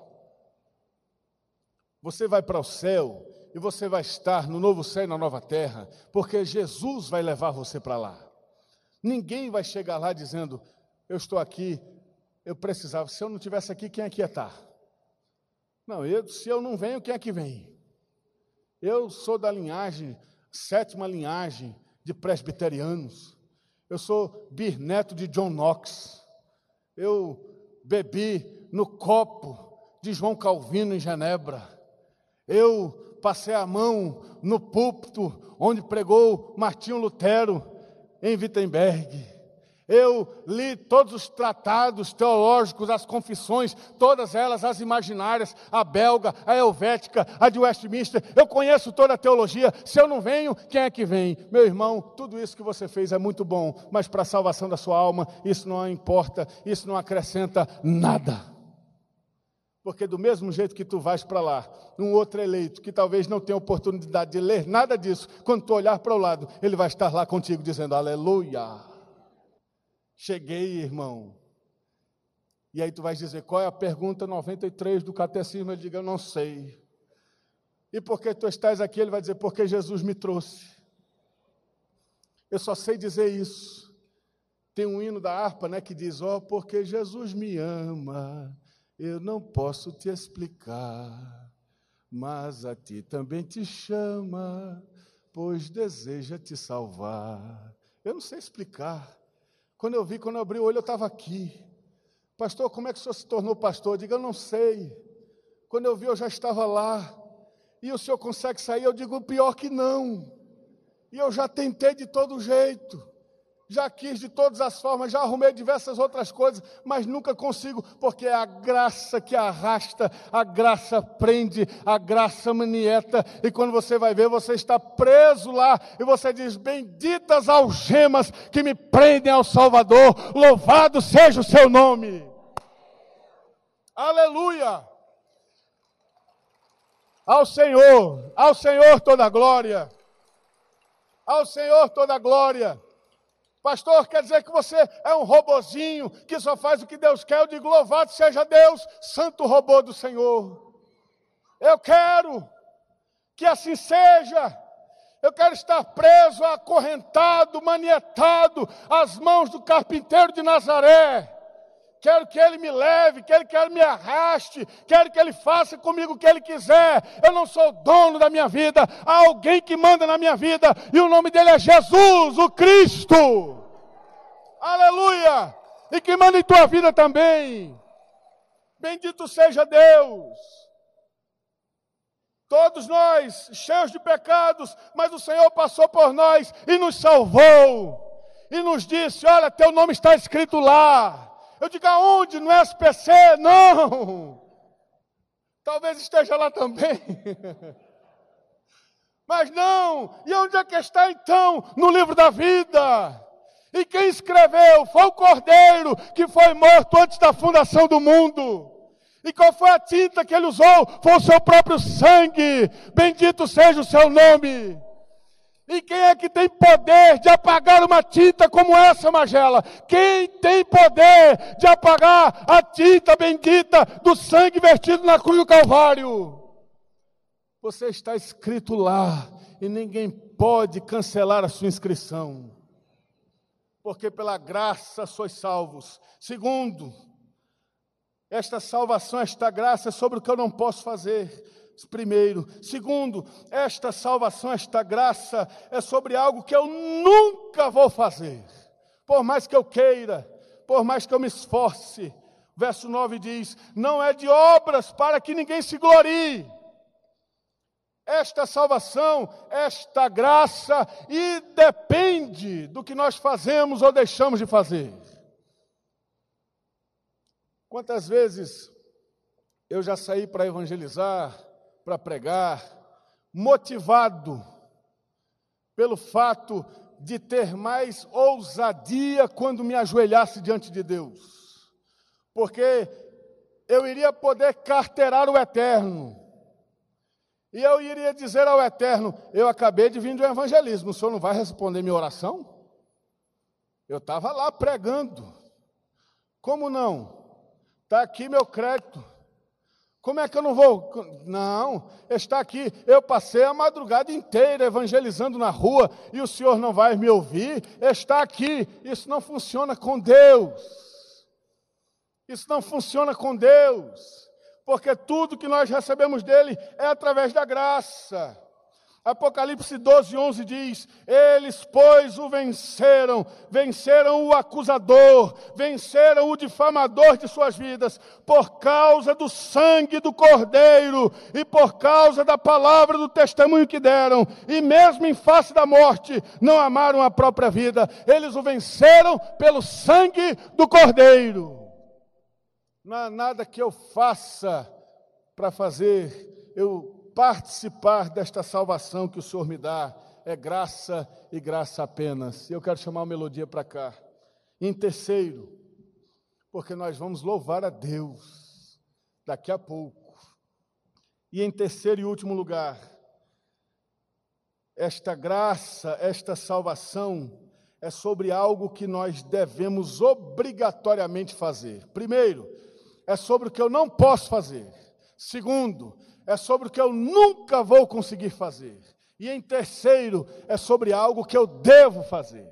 Você vai para o céu, e você vai estar no novo céu e na nova terra, porque Jesus vai levar você para lá. Ninguém vai chegar lá dizendo: eu estou aqui, eu precisava, se eu não estivesse aqui, quem é que ia estar? Não, se eu não venho, quem é que vem? Eu sou da linhagem, sétima linhagem de presbiterianos, eu sou bisneto de John Knox, eu bebi no copo de João Calvino em Genebra, Eu passei a mão no púlpito onde pregou Martinho Lutero em Wittenberg. Eu li todos os tratados teológicos, as confissões, todas elas, as imaginárias, a belga, a helvética, a de Westminster. Eu conheço toda a teologia. Se eu não venho, quem é que vem? Meu irmão, tudo isso que você fez é muito bom, mas para a salvação da sua alma, isso não importa, isso não acrescenta nada. Porque do mesmo jeito que tu vais para lá, um outro eleito, que talvez não tenha oportunidade de ler nada disso, quando tu olhar para o lado, ele vai estar lá contigo dizendo, aleluia. Cheguei, irmão. E aí tu vais dizer, qual é a pergunta 93 do Catecismo? Ele diga, eu não sei. E porque tu estás aqui? Ele vai dizer, porque Jesus me trouxe. Eu só sei dizer isso. Tem um hino da harpa, né, que diz, ó, porque Jesus me ama, eu não posso te explicar, mas a ti também te chama, pois deseja te salvar. Eu não sei explicar. Quando eu abri o olho, eu estava aqui. Pastor, como é que o senhor se tornou pastor? Eu digo, eu não sei. Quando eu vi, eu já estava lá. E o senhor consegue sair? Eu digo, pior que não. E eu já tentei de todo jeito. Já quis de todas as formas, já arrumei diversas outras coisas, mas nunca consigo, porque é a graça que arrasta, a graça prende, a graça manieta. E quando você vai ver, você está preso lá, e você diz, benditas algemas que me prendem ao Salvador, louvado seja o seu nome. Aleluia! Ao Senhor toda a glória. Ao Senhor toda a glória. Pastor, quer dizer que você é um robozinho que só faz o que Deus quer? Eu digo, louvado seja Deus, santo robô do Senhor. Eu quero que assim seja. Eu quero estar preso, acorrentado, manietado, às mãos do carpinteiro de Nazaré. Quero que ele me leve, quero que ele me arraste, quero que ele faça comigo o que ele quiser. Eu não sou dono da minha vida, há alguém que manda na minha vida, e o nome dele é Jesus, o Cristo. Aleluia! E que manda em tua vida também. Bendito seja Deus. Todos nós, cheios de pecados, mas o Senhor passou por nós e nos salvou. E nos disse, olha, teu nome está escrito lá. Eu digo, aonde? No SPC? Não! Talvez esteja lá também. Mas não! E onde é que está então? No livro da vida. E quem escreveu? Foi o Cordeiro, que foi morto antes da fundação do mundo. E qual foi a tinta que ele usou? Foi o seu próprio sangue. Bendito seja o seu nome. E quem é que tem poder de apagar uma tinta como essa, Magela? Quem tem poder de apagar a tinta bendita do sangue vertido na cruz do Calvário? Você está escrito lá e ninguém pode cancelar a sua inscrição. Porque pela graça sois salvos. Segundo, esta salvação, esta graça é sobre o que eu não posso fazer. Primeiro. Segundo, esta salvação, esta graça é sobre algo que eu nunca vou fazer. Por mais que eu queira, por mais que eu me esforce. Verso 9 diz, não é de obras para que ninguém se glorie. Esta salvação, esta graça, e depende do que nós fazemos ou deixamos de fazer. Quantas vezes eu já saí para evangelizar, para pregar, motivado pelo fato de ter mais ousadia quando me ajoelhasse diante de Deus, porque eu iria poder carteirar o Eterno, e eu iria dizer ao Eterno, eu acabei de vir do evangelismo, o Senhor não vai responder minha oração? Eu estava lá pregando, como não? Está aqui meu crédito. Como é que eu não vou? Não, está aqui, eu passei a madrugada inteira evangelizando na rua e o Senhor não vai me ouvir, está aqui. Isso não funciona com Deus, isso não funciona com Deus, porque tudo que nós recebemos dele é através da graça. Apocalipse 12, 11 diz: eles, pois, o venceram, venceram o acusador, venceram o difamador de suas vidas, por causa do sangue do Cordeiro e por causa da palavra do testemunho que deram, e mesmo em face da morte, não amaram a própria vida. Eles o venceram pelo sangue do Cordeiro. Não há nada que eu faça para fazer participar desta salvação que o Senhor me dá, é graça e graça apenas. E eu quero chamar a melodia para cá. Em terceiro, porque nós vamos louvar a Deus daqui a pouco. E em terceiro e último lugar, esta graça, esta salvação é sobre algo que nós devemos obrigatoriamente fazer. Primeiro, é sobre o que eu não posso fazer. Segundo, é sobre o que eu nunca vou conseguir fazer. E em terceiro, é sobre algo que eu devo fazer,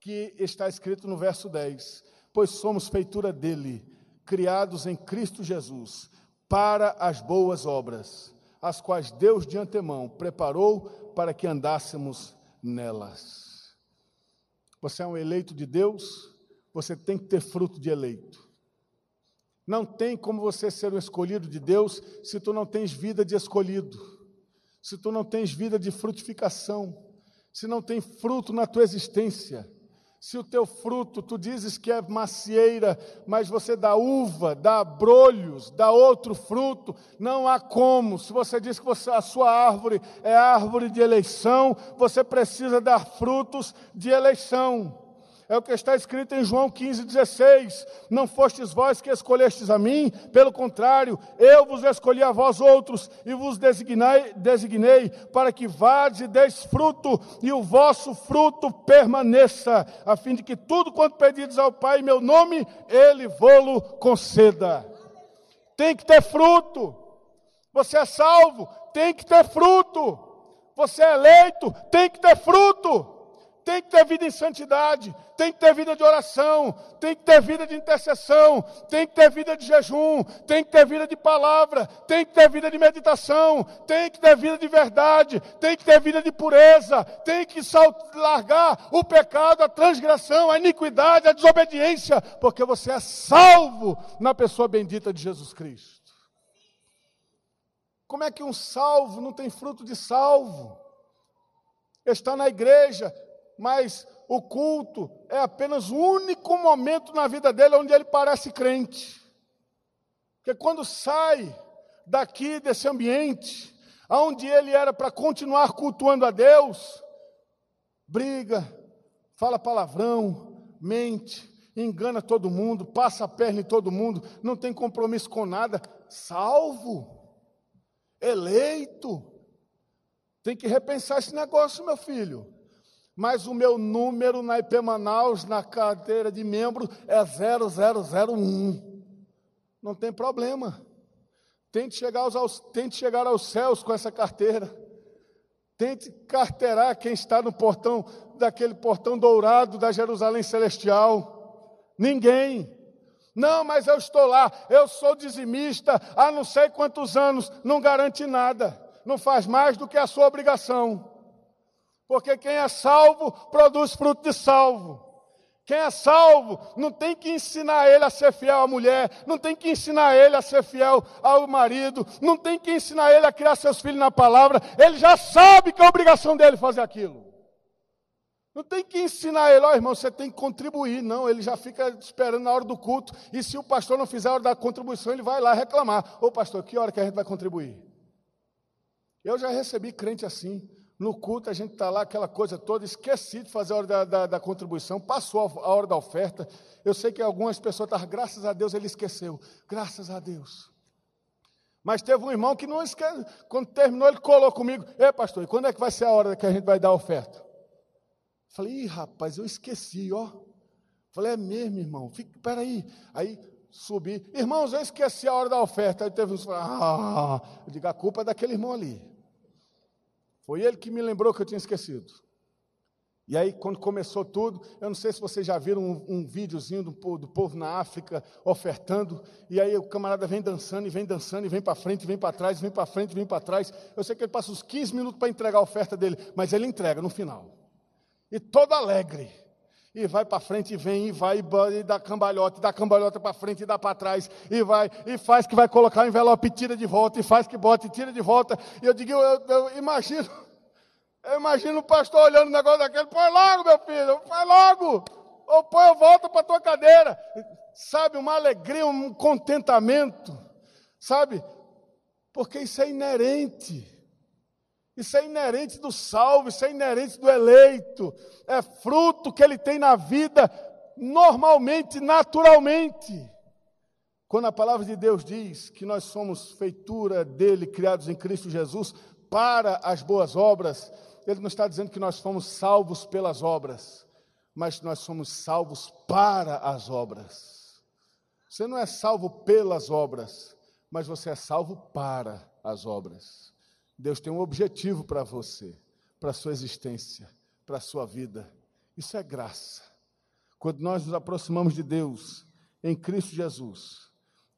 que está escrito no verso 10. Pois somos feitura dele, criados em Cristo Jesus, para as boas obras, as quais Deus de antemão preparou para que andássemos nelas. Você é um eleito de Deus, você tem que ter fruto de eleito. Não tem como você ser um escolhido de Deus se tu não tens vida de escolhido, se tu não tens vida de frutificação, se não tem fruto na tua existência, se o teu fruto, tu dizes que é macieira, mas você dá uva, dá brolhos, dá outro fruto, não há como. Se você diz que a sua árvore é árvore de eleição, você precisa dar frutos de eleição. É o que está escrito em João 15, 16. Não fostes vós que escolhestes a mim, pelo contrário, eu vos escolhi a vós outros, e vos designei para que vades e deis fruto, e o vosso fruto permaneça, a fim de que tudo quanto pedides ao Pai em meu nome, Ele vô-lo conceda. Tem que ter fruto. Você é salvo, tem que ter fruto. Você é eleito, tem que ter fruto. Tem que ter vida em santidade, tem que ter vida de oração, tem que ter vida de intercessão, tem que ter vida de jejum, tem que ter vida de palavra, tem que ter vida de meditação, tem que ter vida de verdade, tem que ter vida de pureza, tem que largar o pecado, a transgressão, a iniquidade, a desobediência, porque você é salvo na pessoa bendita de Jesus Cristo. Como é que um salvo não tem fruto de salvo? Está na igreja, mas o culto é apenas o único momento na vida dele onde ele parece crente. Porque quando sai daqui, desse ambiente, onde ele era para continuar cultuando a Deus, briga, fala palavrão, mente, engana todo mundo, passa a perna em todo mundo, não tem compromisso com nada, salvo, eleito. Tem que repensar esse negócio, meu filho. Mas o meu número na IP Manaus, na carteira de membro, é 0001. Não tem problema. Tente chegar aos céus com essa carteira. Tente carteirar quem está no portão, daquele portão dourado da Jerusalém Celestial. Ninguém. Não, mas eu estou lá, eu sou dizimista há não sei quantos anos, não garante nada. Não faz mais do que a sua obrigação. Porque quem é salvo, produz fruto de salvo. Quem é salvo, não tem que ensinar ele a ser fiel à mulher, não tem que ensinar ele a ser fiel ao marido, não tem que ensinar ele a criar seus filhos na palavra, ele já sabe que é a obrigação dele fazer aquilo. Não tem que ensinar ele, ó irmão, você tem que contribuir, não, ele já fica esperando na hora do culto, e se o pastor não fizer a hora da contribuição, ele vai lá reclamar. Ô pastor, que hora que a gente vai contribuir? Eu já recebi crente assim, no culto a gente está lá, aquela coisa toda, esqueci de fazer a hora da contribuição, passou a hora da oferta, eu sei que algumas pessoas estavam, graças a Deus ele esqueceu, graças a Deus. Mas teve um irmão que não esqueceu, quando terminou ele colou comigo, ei pastor, e quando é que vai ser a hora que a gente vai dar a oferta? Falei, ih rapaz, eu esqueci, ó. Falei, é mesmo irmão, peraí, aí subi, irmãos, eu esqueci a hora da oferta, aí teve uns, eu digo, a culpa é daquele irmão ali. Foi ele que me lembrou que eu tinha esquecido. E aí, quando começou tudo, eu não sei se vocês já viram um videozinho do povo na África ofertando, e aí o camarada vem dançando, e vem dançando, e vem para frente, e vem para trás, e vem para frente, e vem para trás. Eu sei que ele passa uns 15 minutos para entregar a oferta dele, mas ele entrega no final. E todo alegre. E vai para frente, e vem, e dá cambalhota para frente, e dá para trás, e vai, e faz que vai colocar o envelope, e tira de volta, e faz que bota, e tira de volta. E eu digo, eu imagino... Eu imagino o pastor olhando o negócio daquele, põe logo, meu filho, põe logo, ou põe ou volta para a tua cadeira. Sabe, uma alegria, um contentamento, sabe? Porque isso é inerente do salvo, isso é inerente do eleito, é fruto que ele tem na vida, normalmente, naturalmente. Quando a palavra de Deus diz que nós somos feitura dele, criados em Cristo Jesus, para as boas obras, ele não está dizendo que nós fomos salvos pelas obras, mas nós somos salvos para as obras. Você não é salvo pelas obras, mas você é salvo para as obras. Deus tem um objetivo para você, para a sua existência, para a sua vida. Isso é graça. Quando nós nos aproximamos de Deus, em Cristo Jesus,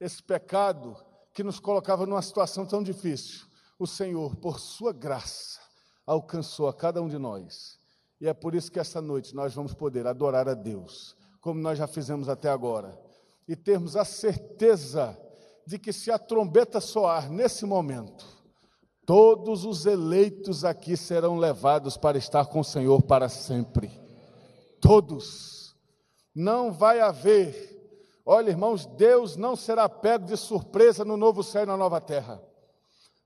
esse pecado que nos colocava numa situação tão difícil, o Senhor, por sua graça, alcançou a cada um de nós. E é por isso que essa noite nós vamos poder adorar a Deus, como nós já fizemos até agora, e termos a certeza de que se a trombeta soar nesse momento, todos os eleitos aqui serão levados para estar com o Senhor para sempre. Todos. Não vai haver... Olha, irmãos, Deus não será pego de surpresa no novo céu e na nova terra.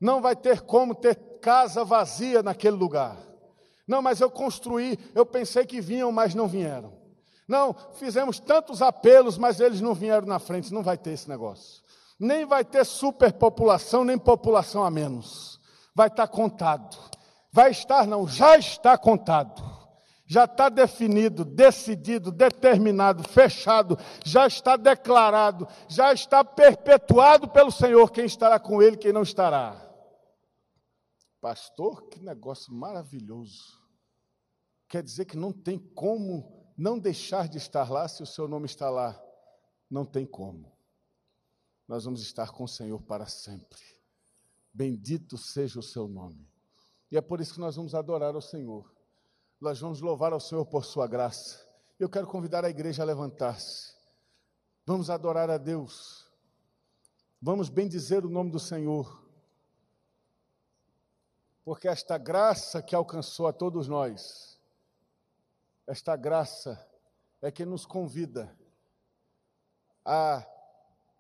Não vai ter como ter casa vazia naquele lugar. Não, mas eu construí, eu pensei que vinham, mas não vieram. Não, fizemos tantos apelos, mas eles não vieram na frente. Não vai ter esse negócio. Nem vai ter superpopulação, nem população a menos. Vai estar contado. Vai estar, não, já está contado. Já está definido, decidido, determinado, fechado, já está declarado, já está perpetuado pelo Senhor, quem estará com Ele, quem não estará. Pastor, que negócio maravilhoso. Quer dizer que não tem como não deixar de estar lá, se o seu nome está lá. Não tem como. Nós vamos estar com o Senhor para sempre. Bendito seja o seu nome. E é por isso que nós vamos adorar ao Senhor. Nós vamos louvar ao Senhor por sua graça. Eu quero convidar a igreja a levantar-se. Vamos adorar a Deus. Vamos bendizer o nome do Senhor. Porque esta graça que alcançou a todos nós, esta graça é que nos convida a,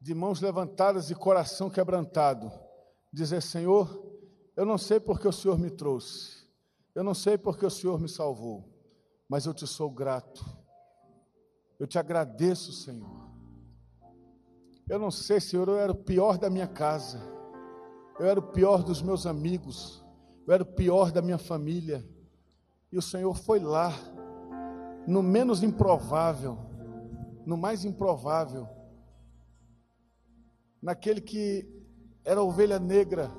de mãos levantadas e coração quebrantado, dizer: Senhor, eu não sei porque o Senhor me trouxe, eu não sei porque o Senhor me salvou, mas eu te sou grato, eu te agradeço, Senhor. Eu não sei, Senhor, eu era o pior da minha casa, eu era o pior dos meus amigos, eu era o pior da minha família, e o Senhor foi lá, no menos improvável, no mais improvável, naquele que era ovelha negra,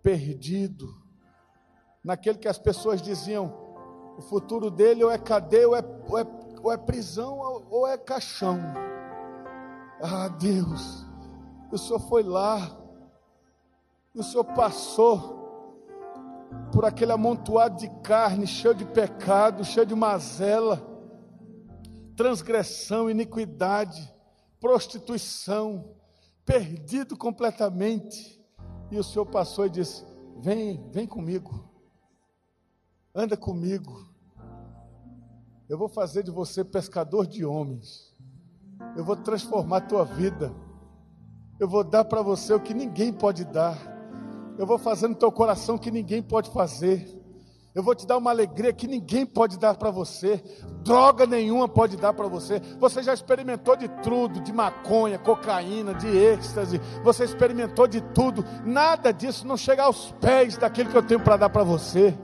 perdido, naquele que as pessoas diziam, o futuro dele ou é cadeia, ou é prisão, ou é caixão. Ah, Deus, o Senhor foi lá, o Senhor passou por aquele amontoado de carne, cheio de pecado, cheio de mazela, transgressão, iniquidade, prostituição, perdido completamente, e o Senhor passou e disse: vem comigo, anda comigo, eu vou fazer de você pescador de homens, eu vou transformar a tua vida, eu vou dar para você o que ninguém pode dar, eu vou fazer no teu coração o que ninguém pode fazer, eu vou te dar uma alegria que ninguém pode dar para você, droga nenhuma pode dar para você. Você já experimentou de tudo, de maconha, cocaína, de êxtase, você experimentou de tudo, nada disso não chega aos pés daquilo que eu tenho para dar para você.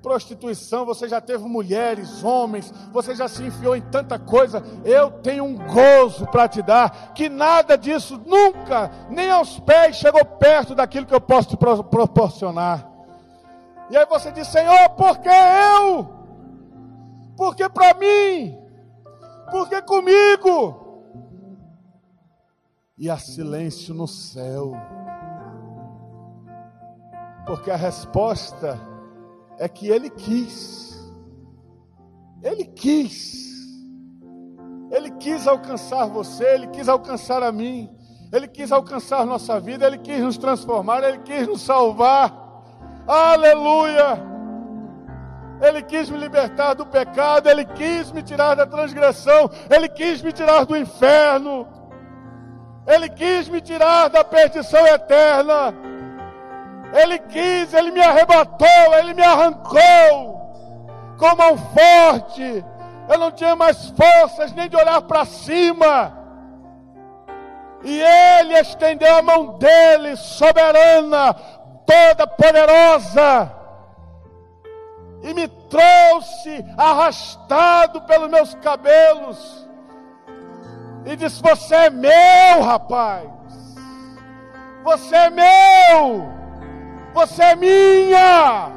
Prostituição, você já teve mulheres, homens, você já se enfiou em tanta coisa, eu tenho um gozo para te dar, que nada disso nunca, nem aos pés chegou perto daquilo que eu posso te proporcionar. E aí você diz: Senhor, porque eu? porque para mim, porque comigo. E há silêncio no céu, porque a resposta é que Ele quis. Ele quis. Ele quis alcançar você, Ele quis alcançar a mim, Ele quis alcançar nossa vida, Ele quis nos transformar, Ele quis nos salvar. Aleluia! Ele quis me libertar do pecado, Ele quis me tirar da transgressão, Ele quis me tirar do inferno, Ele quis me tirar da perdição eterna, Ele quis, Ele me arrebatou, Ele me arrancou com mão forte. Eu não tinha mais forças nem de olhar para cima. E Ele estendeu a mão dele, soberana, toda poderosa, e me trouxe arrastado pelos meus cabelos. E disse: você é meu, rapaz. Você é meu. Você é minha.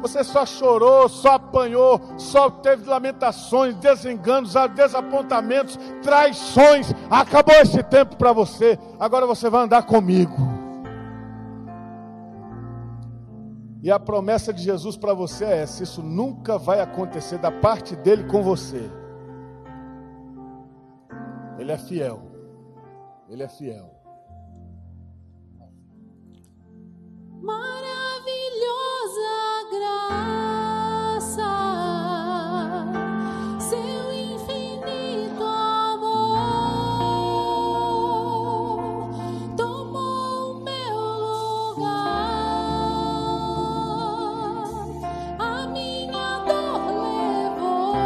Você só chorou, só apanhou, só teve lamentações, desenganos, desapontamentos, traições. Acabou esse tempo para você. Agora você vai andar comigo. E a promessa de Jesus para você é essa: isso nunca vai acontecer da parte dele com você. Ele é fiel. Ele é fiel. Maravilhosa graça, seu infinito amor tomou meu lugar, a minha dor levou,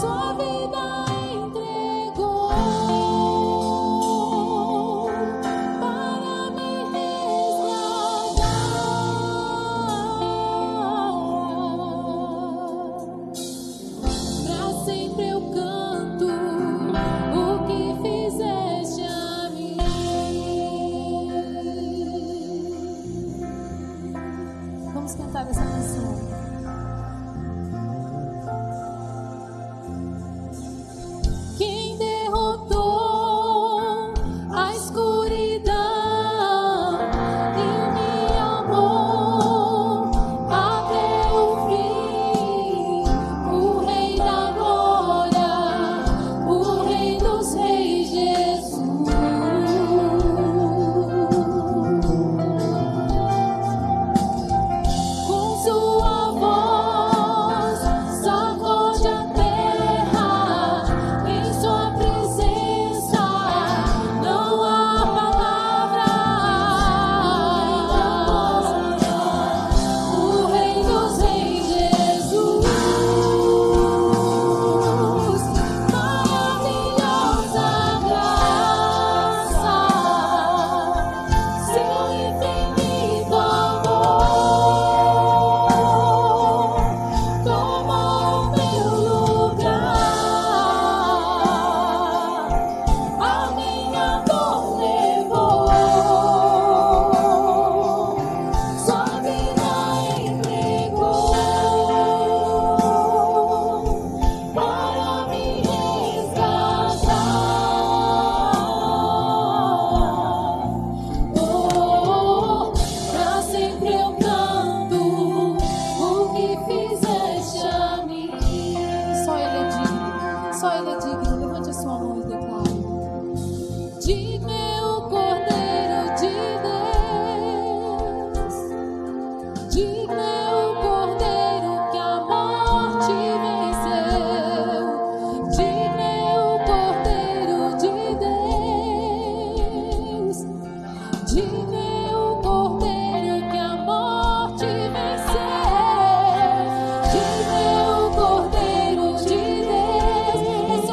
sua vida entregou. It's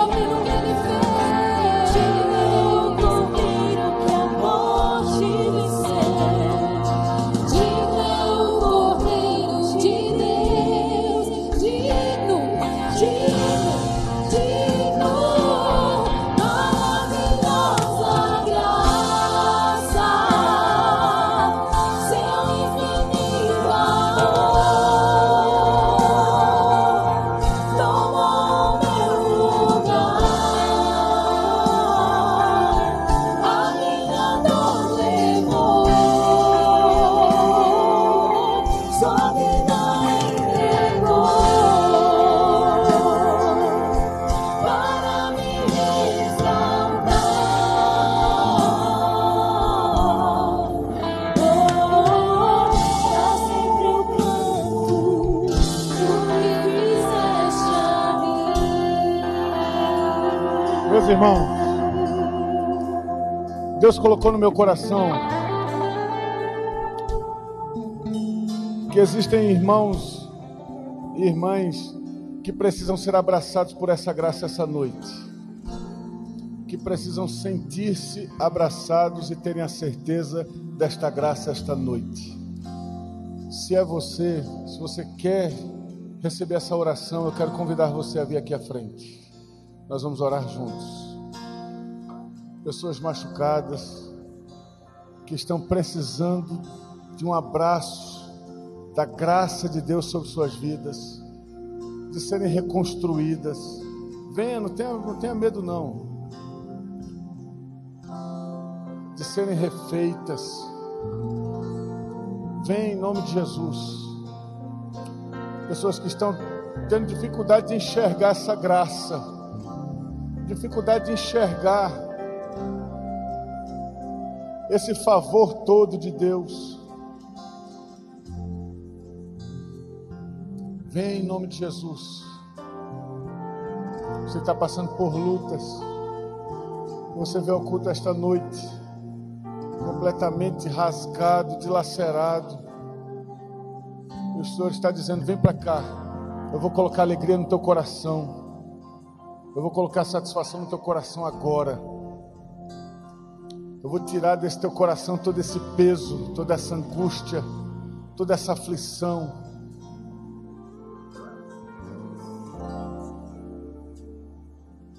okay. Meus irmãos, Deus colocou no meu coração que existem irmãos e irmãs que precisam ser abraçados por essa graça essa noite, que precisam sentir-se abraçados e terem a certeza desta graça esta noite. Se é você, se você quer receber essa oração, eu quero convidar você a vir aqui à frente. Nós vamos orar juntos. Pessoas machucadas que estão precisando de um abraço da graça de Deus sobre suas vidas, de serem reconstruídas. Venha, não tenha medo não. De serem refeitas. Venha em nome de Jesus. Pessoas que estão tendo dificuldade de enxergar essa graça. Dificuldade de enxergar esse favor todo de Deus. Vem em nome de Jesus. Você está passando por lutas. Você vê o culto esta noite completamente rasgado, dilacerado. E o Senhor está dizendo: vem para cá, eu vou colocar alegria no teu coração. Eu vou colocar satisfação no teu coração agora. Eu vou tirar desse teu coração todo esse peso, toda essa angústia, toda essa aflição.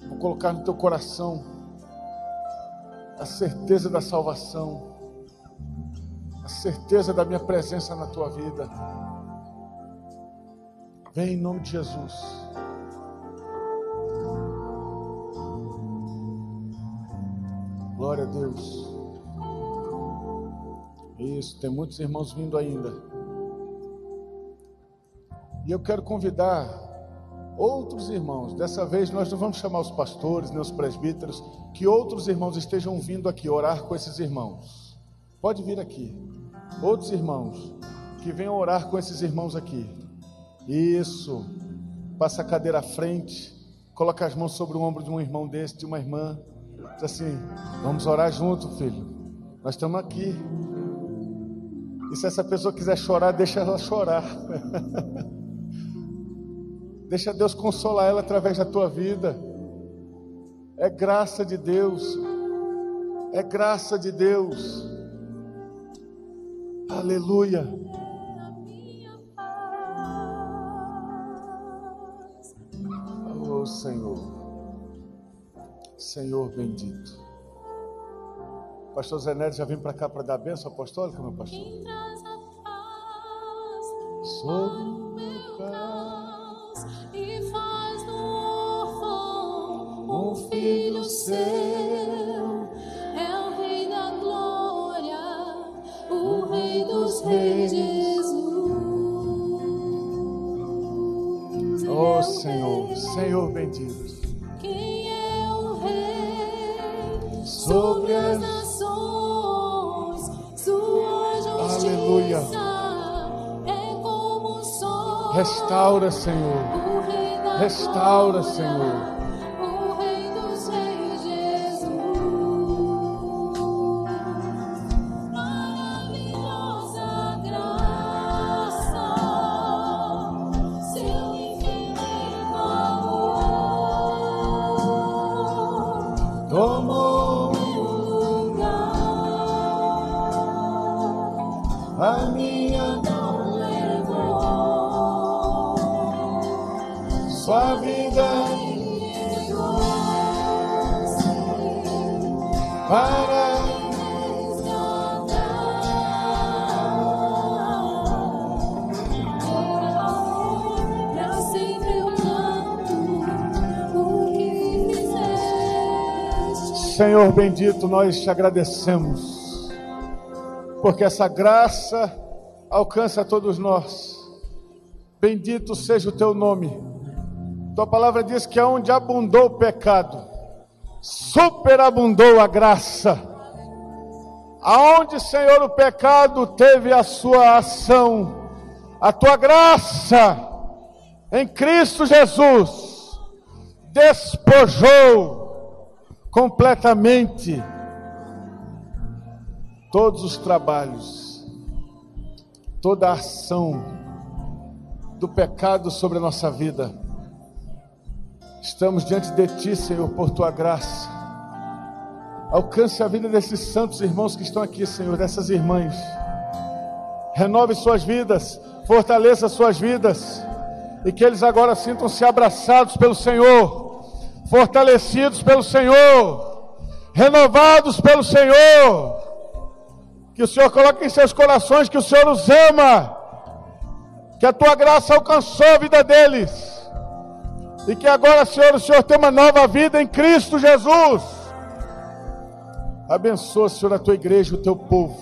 Vou colocar no teu coração a certeza da salvação, a certeza da minha presença na tua vida. Vem em nome de Jesus. Glória a Deus. Isso, tem muitos irmãos vindo ainda. E eu quero convidar outros irmãos. Dessa vez nós não vamos chamar os pastores, nem os presbíteros. Que outros irmãos estejam vindo aqui orar com esses irmãos. Pode vir aqui. Outros irmãos que venham orar com esses irmãos aqui. Isso. Passa a cadeira à frente. Coloca as mãos sobre o ombro de um irmão desse, de uma irmã. Diz assim: vamos orar junto, filho. Nós estamos aqui. E se essa pessoa quiser chorar, deixa ela chorar. Deixa Deus consolar ela através da tua vida. É graça de Deus. É graça de Deus. Aleluia. Oh, Senhor. Senhor bendito. Pastor Zanelli já vem para cá para dar a bênção apostólica, meu pastor? Quem traz a paz sobre o meu caos e faz do órfão um filho seu, é o Rei da glória, o Rei dos reis, Jesus. Oh Senhor, Senhor bendito. Sobre as nações, sua justiça. Aleluia. É como o sol. Restaura, Senhor. Restaura, Senhor. O Rei dos Reis, Jesus. Maravilhosa graça, seu infinito amor. Tomou. A minha mão levou sua vida para resgatar. Pra sempre eu canto o que fizeste. Senhor bendito, nós te agradecemos. Porque essa graça alcança todos nós. Bendito seja o teu nome. Tua palavra diz que aonde abundou o pecado, superabundou a graça. Aonde, Senhor, o pecado teve a sua ação, a tua graça em Cristo Jesus despojou completamente todos os trabalhos, toda a ação do pecado sobre a nossa vida. Estamos diante de Ti, Senhor, por Tua graça. Alcance a vida desses santos irmãos que estão aqui, Senhor, dessas irmãs. Renove suas vidas, fortaleça suas vidas, e que eles agora sintam-se abraçados pelo Senhor, fortalecidos pelo Senhor, renovados pelo Senhor. Que o Senhor coloque em seus corações que o Senhor os ama, que a Tua graça alcançou a vida deles, e que agora, Senhor, o Senhor tem uma nova vida em Cristo Jesus. Abençoa, Senhor, a Tua igreja, o Teu povo.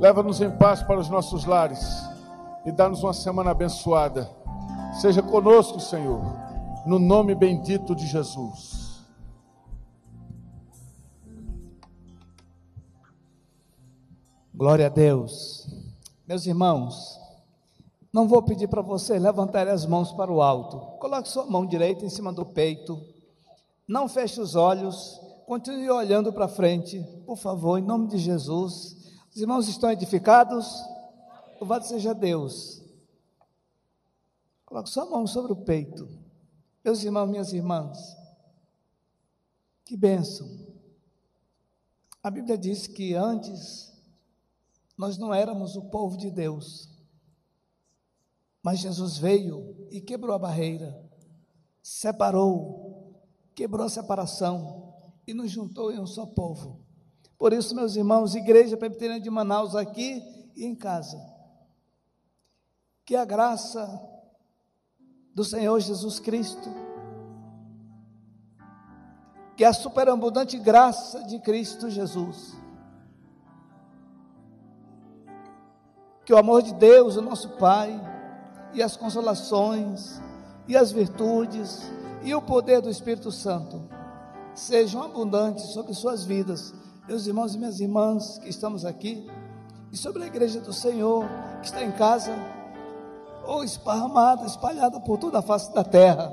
Leva-nos em paz para os nossos lares e dá-nos uma semana abençoada. Seja conosco, Senhor, no nome bendito de Jesus. Glória a Deus. Meus irmãos, não vou pedir para vocês levantarem as mãos para o alto. Coloque sua mão direita em cima do peito. Não feche os olhos. Continue olhando para frente, por favor, em nome de Jesus. Os irmãos estão edificados? Louvado seja Deus. Coloque sua mão sobre o peito. Meus irmãos, minhas irmãs, que bênção. A Bíblia diz que antes nós não éramos o povo de Deus, mas Jesus veio e quebrou a barreira, separou, quebrou a separação e nos juntou em um só povo. Por isso, meus irmãos, Igreja Presbiteriana de Manaus aqui e em casa, que a graça do Senhor Jesus Cristo, que a superabundante graça de Cristo Jesus, que o amor de Deus, o nosso Pai, e as consolações, e as virtudes, e o poder do Espírito Santo, sejam abundantes sobre suas vidas, meus irmãos e minhas irmãs que estamos aqui, e sobre a igreja do Senhor, que está em casa, ou esparramada, espalhada por toda a face da terra,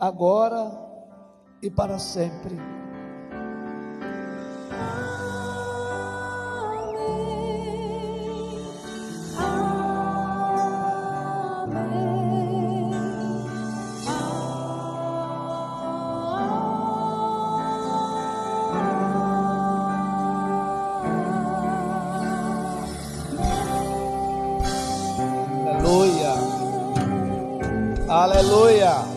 agora e para sempre. Aleluia!